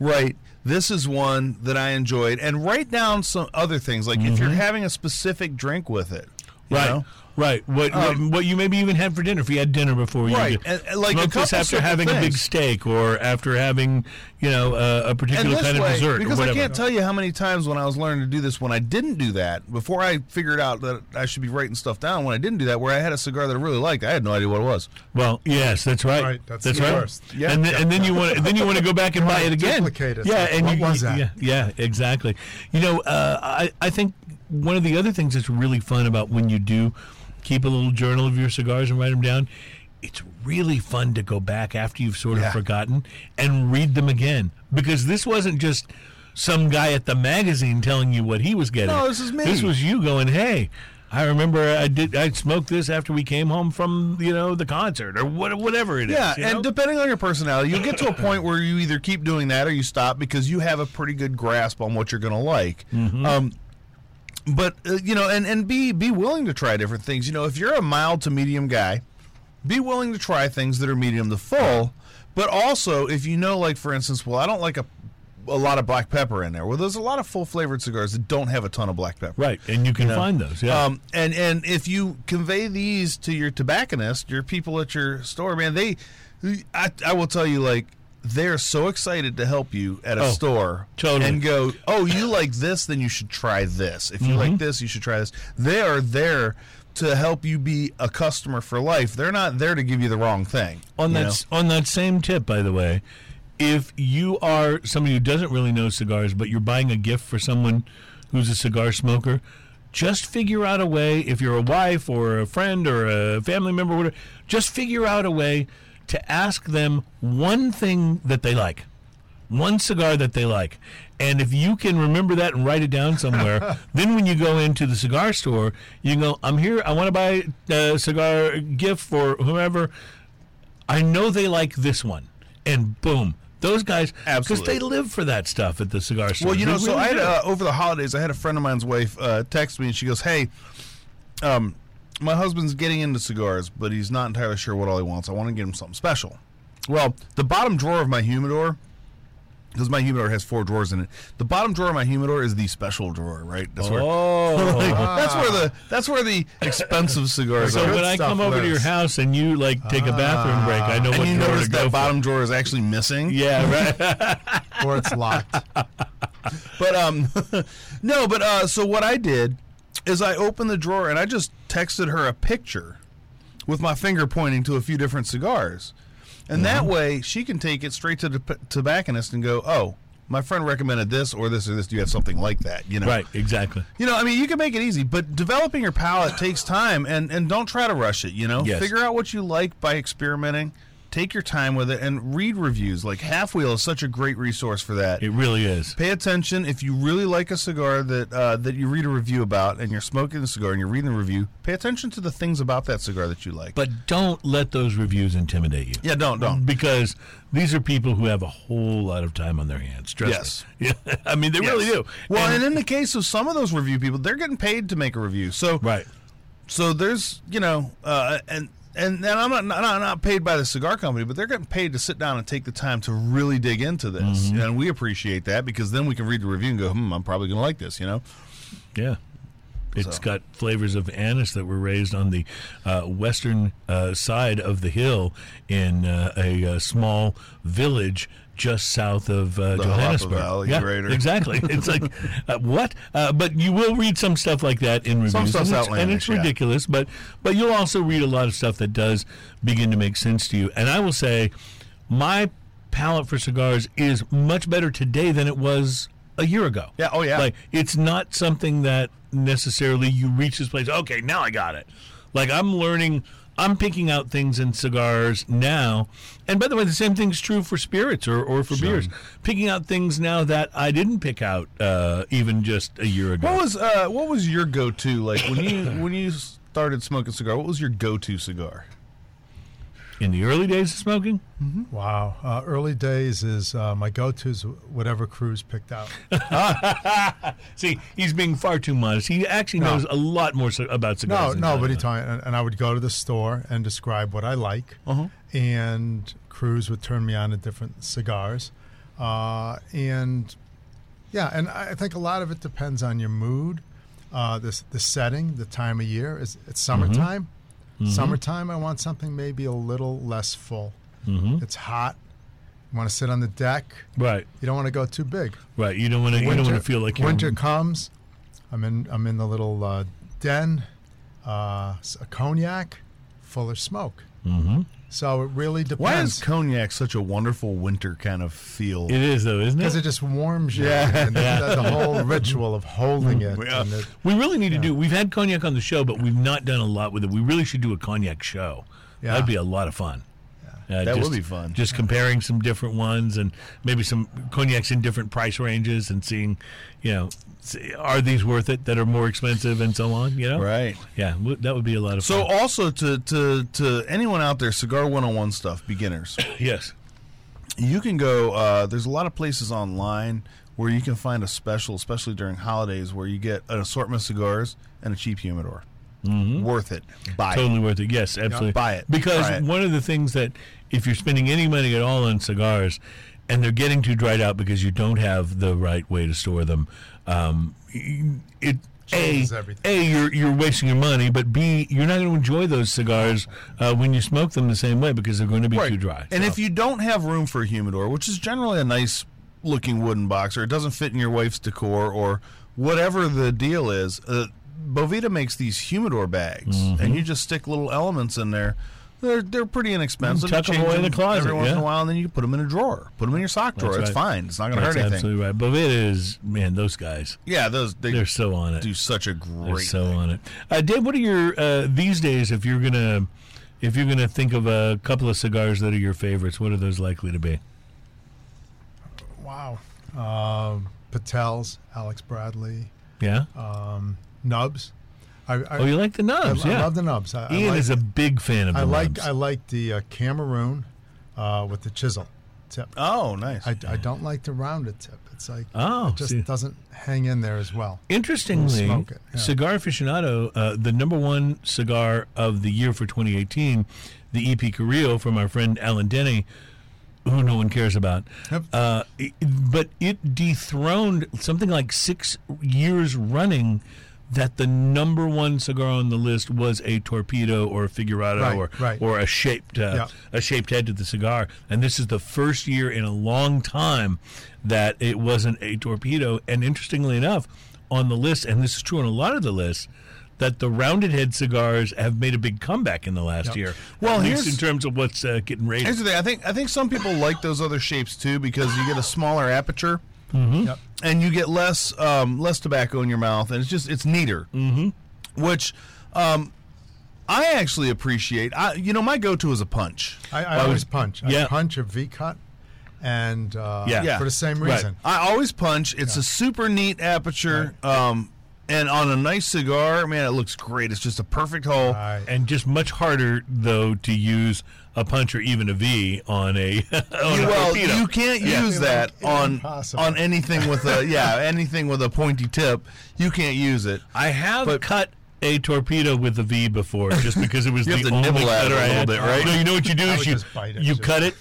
Right, this is one that I enjoyed, and write down some other things, like mm-hmm. if you're having a specific drink with it. Right, know? Right. What, um, what you maybe even had for dinner, if you had dinner before you right. and, and like a couple this after having things. A big steak or after having, you know, uh, a particular kind way, of dessert. Because I can't tell you how many times when I was learning to do this, when I didn't do that, before I figured out that I should be writing stuff down, when I didn't do that, where I had a cigar that I really liked, I had no idea what it was. Well, yes, that's right. right that's that's right. Worst. Yeah, and, then, yeah. and then you want then you want to go back and buy it again. Duplicate it. Yeah, so and what you, was that? Yeah, yeah, exactly. You know, uh, I I think one of the other things that's really fun about when you do keep a little journal of your cigars and write them down, it's really fun to go back after you've sort of yeah. forgotten and read them again. Because this wasn't just some guy at the magazine telling you what he was getting. No, this is me. This was you going, hey, I remember I did. I smoked this after we came home from, you know, the concert or what, whatever it yeah, is. Yeah, and know? Depending on your personality, you'll get to a point where you either keep doing that or you stop because you have a pretty good grasp on what you're going to like. Mm-hmm. Um, but, uh, you know, and, and be, be willing to try different things. You know, if you're a mild to medium guy, be willing to try things that are medium to full. But also, if you know, like, for instance, well, I don't like a... a lot of black pepper in there. Well, there's a lot of full-flavored cigars that don't have a ton of black pepper. Right, and you can you know? find those, yeah. Um, and, and if you convey these to your tobacconist, your people at your store, man, they, I, I will tell you, like, they're so excited to help you at a oh, store totally. and go, oh, you like this, then you should try this. If you mm-hmm. like this, you should try this. They are there to help you be a customer for life. They're not there to give you the wrong thing. On that, s- on that same tip, by the way, if you are somebody who doesn't really know cigars, but you're buying a gift for someone who's a cigar smoker, just figure out a way, if you're a wife or a friend or a family member, whatever, just figure out a way to ask them one thing that they like, one cigar that they like. And if you can remember that and write it down somewhere, then when you go into the cigar store, you can go, I'm here, I want to buy a cigar gift for whomever. I know they like this one. And boom. Those guys, because they live for that stuff at the cigar store. Well, you know, so I had, uh, over the holidays, I had a friend of mine's wife uh, text me, and she goes, hey, um, my husband's getting into cigars, but he's not entirely sure what all he wants. I want to get him something special. Well, the bottom drawer of my humidor, because my humidor has four drawers in it, the bottom drawer of my humidor is the special drawer, right? That's oh. Where, like, ah. that's where the that's where the expensive cigars so are. So when I come over lives. to your house and you, like, take ah. a bathroom break, I know and what you drawer to go that for. Bottom drawer is actually missing. Yeah, right. Or it's locked. But, um, no, but, uh, so what I did is I opened the drawer and I just texted her a picture with my finger pointing to a few different cigars. And mm-hmm. that way, she can take it straight to the p- tobacconist and go, oh, my friend recommended this or this or this. Do you have something like that? You know, right, exactly. You know, I mean, you can make it easy, but developing your palate takes time, and, and don't try to rush it, you know? Yes. Figure out what you like by experimenting. Take your time with it and read reviews. Like, Half Wheel is such a great resource for that. It really is. Pay attention. If you really like a cigar that uh, that you read a review about and you're smoking the cigar and you're reading the review, pay attention to the things about that cigar that you like. But don't let those reviews intimidate you. Yeah, don't, don't. Because these are people who have a whole lot of time on their hands. Trust yes. me. Yeah. I mean, they yes. really do. Well, and, and in the case of some of those review people, they're getting paid to make a review. So, right. So there's, you know, uh, and... And then I'm not, not not paid by the cigar company, but they're getting paid to sit down and take the time to really dig into this. Mm-hmm. And we appreciate that because then we can read the review and go, hmm, I'm probably going to like this, you know? Yeah. It's so. got flavors of anise that were raised on the uh, western uh, side of the hill in uh, a, a small village just south of uh, the Johannesburg. Valley, yeah, greater. Exactly. It's like, uh, what? Uh, but you will read some stuff like that in reviews. Some stuff's and it's, outlandish, and it's ridiculous, yeah. but, but you'll also read a lot of stuff that does begin to make sense to you. And I will say, my palate for cigars is much better today than it was a year ago. Yeah, oh yeah. Like, it's not something that necessarily you reach this place, okay, now I got it. Like, I'm learning... I'm picking out things in cigars now. And by the way, the same thing's true for spirits or, or for sure. beers. Picking out things now that I didn't pick out uh, even just a year ago. What was uh, what was your go-to? Like, when you when you started smoking cigar, what was your go-to cigar? In the early days of smoking? Mm-hmm. Wow. Uh, early days is uh, my go-to is whatever Cruz picked out. See, he's being far too modest. He actually no. knows a lot more so about cigars. No, nobody talking. And, and I would go to the store and describe what I like, uh-huh. and Cruz would turn me on to different cigars. Uh, and, yeah, and I think a lot of it depends on your mood, uh, the, the setting, the time of year. It's, it's summertime. Mm-hmm. Mm-hmm. Summertime, I want something maybe a little less full. Mm-hmm. It's hot. You want to sit on the deck. Right. You don't want to go too big. Right. You don't want to. Winter, you don't want to feel like you're... winter comes. I'm in. I'm in the little uh, den. Uh, a cognac, full of smoke. Mm-hmm. So it really depends. Why is cognac such a wonderful winter kind of feel? It is, though, isn't it? Because it just warms you. Yeah. And yeah. The, the whole ritual of holding it. Yeah. And it we really need yeah. to do... We've had cognac on the show, but we've not done a lot with it. We really should do a cognac show. Yeah. That'd be a lot of fun. Yeah. Uh, that just, would be fun. Just comparing some different ones and maybe some cognacs in different price ranges and seeing, you know, are these worth it that are more expensive and so on, you know? Right. Yeah, w- that would be a lot of so fun. So also to, to, to anyone out there, Cigar one oh one stuff, beginners. Yes. You can go, uh, there's a lot of places online where you can find a special, especially during holidays, where you get an assortment of cigars and a cheap humidor. Mm-hmm. Worth it. Buy totally it. Totally worth it. Yes, absolutely. Yeah, buy it. Because buy it. One of the things that, if you're spending any money at all on cigars, and they're getting too dried out because you don't have the right way to store them, um, it a everything. a you're you're wasting your money, but b you're not going to enjoy those cigars uh, when you smoke them the same way because they're going to be right. too dry. And so. If you don't have room for a humidor, which is generally a nice looking wooden box, or it doesn't fit in your wife's decor, or whatever the deal is. Uh, Bovita makes these humidor bags, mm-hmm. and you just stick little elements in there. They're they're pretty inexpensive. You tuck them away in the closet every once yeah. in a while, and then you can put them in a drawer. Put them in your sock drawer. Right. It's fine. It's not going to hurt anything. That's absolutely right. Bovita is, man, those guys. Yeah, those they they're so on it. Do such a great. They're so thing. on it. Uh, Dave, what are your uh, these days? If you're gonna if you're gonna think of a couple of cigars that are your favorites, what are those likely to be? Wow, um, Patel's, Alex Bradley. Yeah. Um, Nubs. I, I, oh, you like the Nubs? I, yeah. I love the Nubs. I, Ian I like, is a big fan of the I like, Nubs. I like the uh, Cameroon uh, with the chisel tip. Oh, nice. I, yeah. I don't like the rounded tip. It's like oh, it just see. doesn't hang in there as well. Interestingly, smoke it. Yeah. Cigar Aficionado, uh, the number one cigar of the year for twenty eighteen, the E P Carrillo from our friend Alan Denny, who no one cares about. Yep. Uh, but it dethroned something like six years running that the number one cigar on the list was a torpedo or a figurado right, or right. or a shaped uh, yeah. a shaped head to the cigar. And this is the first year in a long time that it wasn't a torpedo. And interestingly enough, on the list, and this is true on a lot of the lists, that the rounded head cigars have made a big comeback in the last yep. year. Well, at least in terms of what's uh, getting rated. Here's the thing. I think I think some people like those other shapes too because you get a smaller aperture. Mm-hmm. Yep. And you get less um, less tobacco in your mouth, and it's just it's neater, mm-hmm. which um, I actually appreciate. I, you know, my go-to is a punch. I, I well, always punch. Yeah. I punch a V-cut, and uh, yeah. for the same reason. Right. I always punch. It's yeah. a super neat aperture. Right. Um, And on a nice cigar, man, it looks great. It's just a perfect hole. Right. And just much harder, though, to use a punch or even a V on a on Well, a you can't yeah. use that like, on impossible. on anything with a yeah, anything with a pointy tip. You can't use it. I have but, cut a torpedo with a V before just because it was you the have to only nibble at cutter it a little I had. Bit, right? No, you know what you do is you, bite it, you cut it.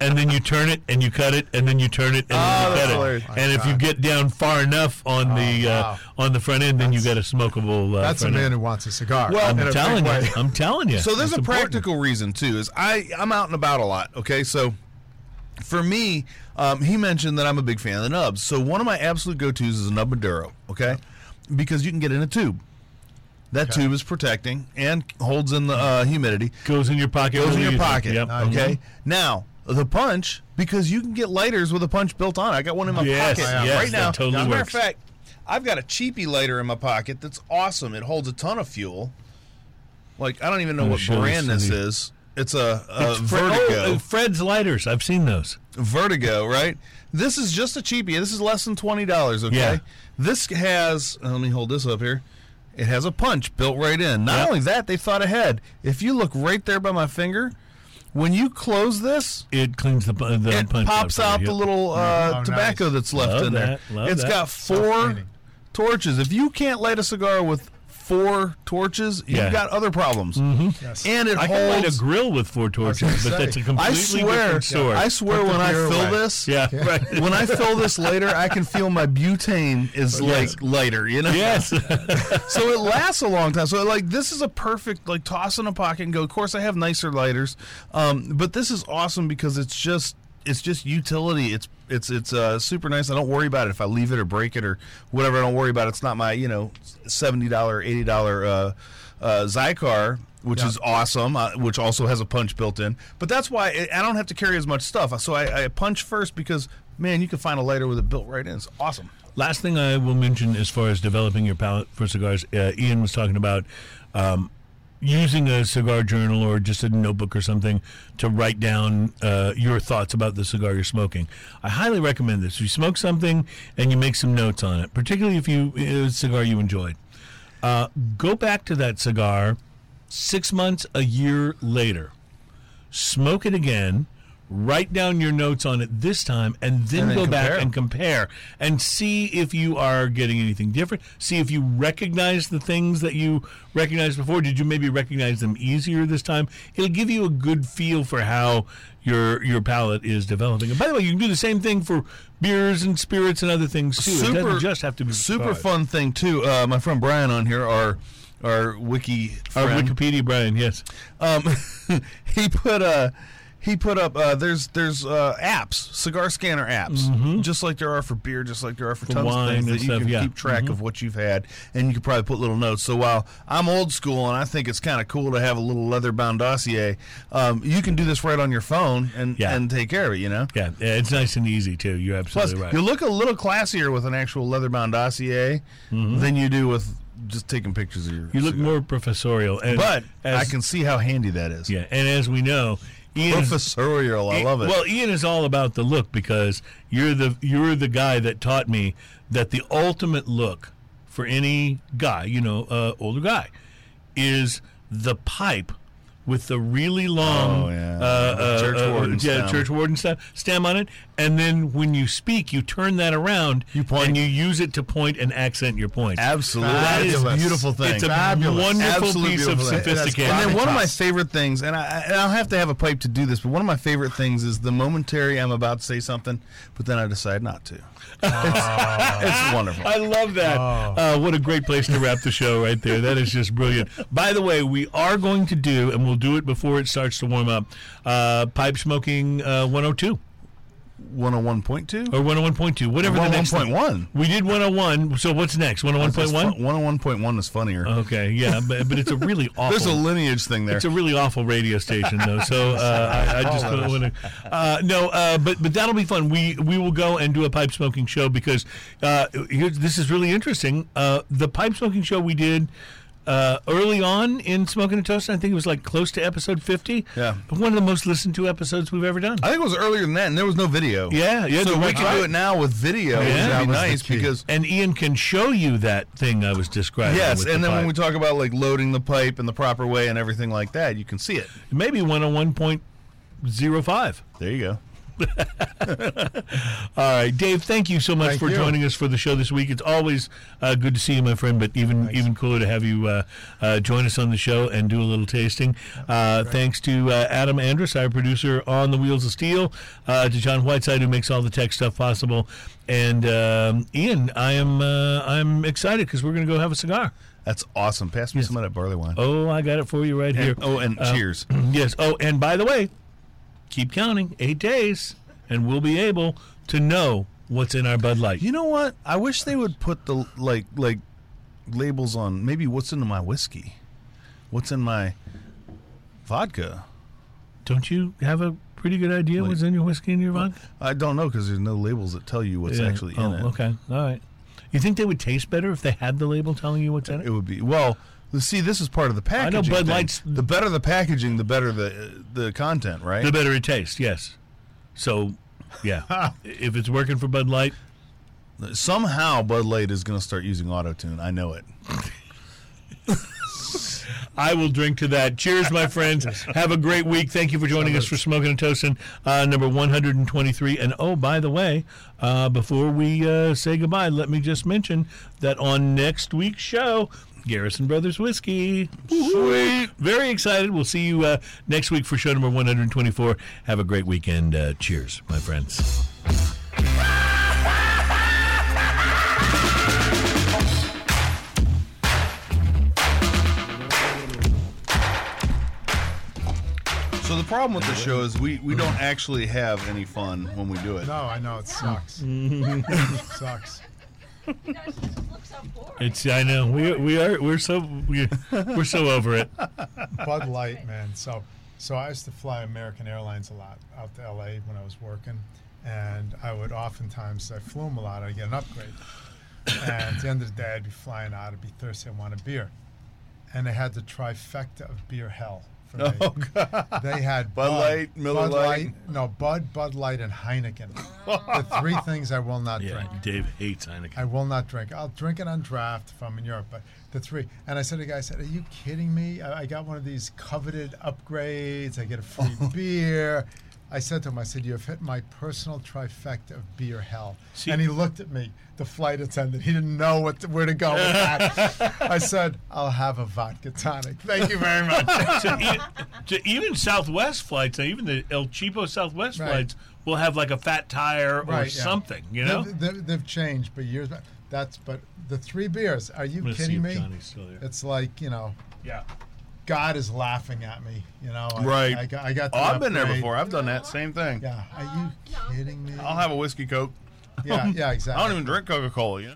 And then you turn it, and you cut it, and then you turn it, and oh, then you cut it. And if God. you get down far enough on oh, the uh, wow. on the front end, then that's, you got a smokable. Uh, that's a man end. who wants a cigar. Well, I'm telling you, I'm telling you. So there's that's a practical important. reason too. Is I I'm out and about a lot. Okay, so for me, um, he mentioned that I'm a big fan of the Nubs. So one of my absolute go-tos is a Nub Maduro. Okay, because you can get in a tube. That okay. tube is protecting and holds in the uh, humidity. Goes in your pocket. Goes in your pocket. Yep. Okay, mm-hmm. now. The punch, because you can get lighters with a punch built on. I got one in my yes, pocket yes, right now. Totally now as a matter of fact, I've got a cheapy lighter in my pocket that's awesome. It holds a ton of fuel. Like, I don't even know I'm what sure brand this you. is. It's a, a it's Vertigo. Oh, Fred's lighters. I've seen those. Vertigo, right? This is just a cheapie. This is less than twenty dollars, okay? Yeah. This has, let me hold this up here. It has a punch built right in. Not yep. only that, they thought ahead. If you look right there by my finger... When you close this, it cleans the, the it punch pops out here. the little uh, oh, tobacco nice. that's left Love in that. there. Love it's that. got four torches. If you can't light a cigar with four torches, yeah. you've got other problems. Mm-hmm. Yes. And it I holds. I can light a grill with four torches, but that's a completely swear, different story. Yeah. I swear, when I fill away. this, yeah, yeah. Right. when I fill this later, I can feel my butane is yes. like lighter. You know, yes. so it lasts a long time. So like, this is a perfect like toss in a pocket and go. Of course, I have nicer lighters, um, but this is awesome because it's just. It's just utility. It's it's it's uh, super nice. I don't worry about it if I leave it or break it or whatever. I don't worry about it. It's not my you know seventy dollar, eighty dollar uh, uh, Zycar, which yeah. is awesome, uh, which also has a punch built in. But that's why it, I don't have to carry as much stuff. So I, I punch first because man, you can find a lighter with it built right in. It's awesome. Last thing I will mention as far as developing your palate for cigars, uh, Ian was talking about. Um, using a cigar journal or just a notebook or something to write down uh, your thoughts about the cigar you're smoking. I highly recommend this. You smoke something and you make some notes on it, particularly if you a cigar you enjoyed. Uh, go back to that cigar six months, a year later. Smoke it again. Write down your notes on it this time, and then, and then go compare. back and compare and see if you are getting anything different. See if you recognize the things that you recognized before. Did you maybe recognize them easier this time? It'll give you a good feel for how your your palate is developing. And by the way, you can do the same thing for beers and spirits and other things too. Super, it doesn't just have to be super cigars. Fun thing too. Uh, my friend Brian on here, our our wiki friend. Our Wikipedia Brian, yes. Um, he put a. He put up, uh, there's there's uh, apps, cigar scanner apps, mm-hmm. just like there are for beer, just like there are for, for tons wine of things, that you stuff, can yeah. keep track mm-hmm. of what you've had, and you can probably put little notes. So while I'm old school and I think it's kind of cool to have a little leather-bound dossier, um, you can do this right on your phone and, yeah. and take care of it, you know? Yeah. yeah, it's nice and easy, too. You're absolutely Plus, right. You look a little classier with an actual leather-bound dossier mm-hmm. than you do with... just taking pictures of your You look cigar. More professorial. And but as, I can see how handy that is. Yeah, and as we know... Ian, professorial, I love it. Well, Ian is all about the look because you're the you're the guy that taught me that the ultimate look for any guy, you know, uh, older guy, is the pipe with the really long oh, yeah. uh, uh, church warden, uh, stem. Yeah, church warden stem, stem on it. And then when you speak, you turn that around you point. and you use it to point and accent your point. Absolutely. That is a beautiful thing. It's a Fabulous. wonderful Absolutely piece beautiful of sophistication. And then one of my favorite things, and, I, and I'll have to have a pipe to do this, but one of my favorite things is the momentary I'm about to say something, but then I decide not to. Oh. It's wonderful. I love that. Oh. Uh, what a great place to wrap the show right there. That is just brilliant. By the way, we are going to do, and we'll do it before it starts to warm up, uh, Pipe Smoking uh, one oh two. one oh one point two? Or one oh one point two, whatever the next one. one oh one point one. We did one oh one, so what's next? one oh one point one? one oh one point one is funnier. Okay, yeah, but, but it's a really awful... There's a lineage thing there. It's a really awful radio station, though, so uh, I, I just don't want to... Uh, no, uh, but, but that'll be fun. We we will go and do a pipe smoking show because uh, here's, this is really interesting. Uh, the pipe smoking show we did... Uh, early on in Smoking and Toasting, I think it was like close to episode fifty. Yeah. One of the most listened to episodes we've ever done. I think it was earlier than that, and there was no video. Yeah. yeah so we can do it now with video. Yeah. That would be nice because... And Ian can show you that thing I was describing. Yes, and then when we talk about like loading the pipe in the proper way and everything like that, you can see it. Maybe one oh one point oh five. There you go. All right, Dave, thank you so much thank for you. joining us for the show this week. It's always uh, good to see you, my friend, but even nice. even cooler to have you uh, uh, join us on the show and do a little tasting. Uh, thanks to uh, Adam Andrus, our producer on the Wheels of Steel, uh, to John Whiteside, who makes all the tech stuff possible, and um, Ian, I am uh, I'm excited because we're going to go have a cigar. That's awesome. Pass me yes. some of that barley wine. Oh, I got it for you right and, here. Oh, and uh, cheers. Yes. Oh, and by the way, keep counting, eight days, and we'll be able to know what's in our Bud Light. You know what? I wish they would put the like like labels on maybe what's in my whiskey, what's in my vodka. Don't you have a pretty good idea like, what's in your whiskey and your vodka? I don't know because there's no labels that tell you what's yeah. actually oh, in it. Okay, all right. You think they would taste better if they had the label telling you what's in it? It would be well. See, this is part of the packaging. I know Bud Light's... The better the packaging, the better the the content, right? The better it tastes, yes. So, yeah. If it's working for Bud Light... Somehow Bud Light is going to start using auto-tune. I know it. I will drink to that. Cheers, my friends. Have a great week. Thank you for joining us for Smoking and Toasting, uh, number one hundred twenty-three. And, oh, by the way, uh, before we uh, say goodbye, let me just mention that on next week's show... Garrison Brothers Whiskey. Sweet. Very excited. We'll see you uh, next week for show number one hundred twenty-four. Have a great weekend. Uh, cheers, my friends. So the problem with the show is we, we don't actually have any fun when we do it. No, I know. It sucks. It sucks. You guys just look so boring. It's I know we we are we're so we're, we're so over it. Bud Light, man. So so I used to fly American Airlines a lot out to L A when I was working, and I would oftentimes I flew them a lot. I'd get an upgrade, and at the end of the day I'd be flying out. I'd be thirsty. I want a beer, and they had the trifecta of beer hell. For oh, me. God. They had Bud, Bud Light, Miller Bud Light. Light. No, Bud, Bud Light, and Heineken. The three things I will not yeah, drink. Dave hates Heineken. I will not drink. I'll drink it on draft if I'm in Europe, but the three. And I said to the guy, I said, are you kidding me? I, I got one of these coveted upgrades. I get a free beer. I said to him, I said, you have hit my personal trifecta of beer hell. See, and he looked at me, the flight attendant. He didn't know what to, where to go with that. I said, I'll have a vodka tonic. Thank you very much. So even, so even Southwest flights, even the El Cheapo Southwest right. flights, will have like a fat tire or right, something, yeah. you know? They've, they've, they've changed, but years back. That's, but the three beers, are you kidding me? It's like, you know. Yeah. God is laughing at me, you know. I, right. I, I got. I got oh, I've upgrade. been there before. I've done that same thing. Yeah. Are you kidding me? I'll have a whiskey Coke. Yeah. Yeah. Exactly. I don't even drink Coca-Cola. You know?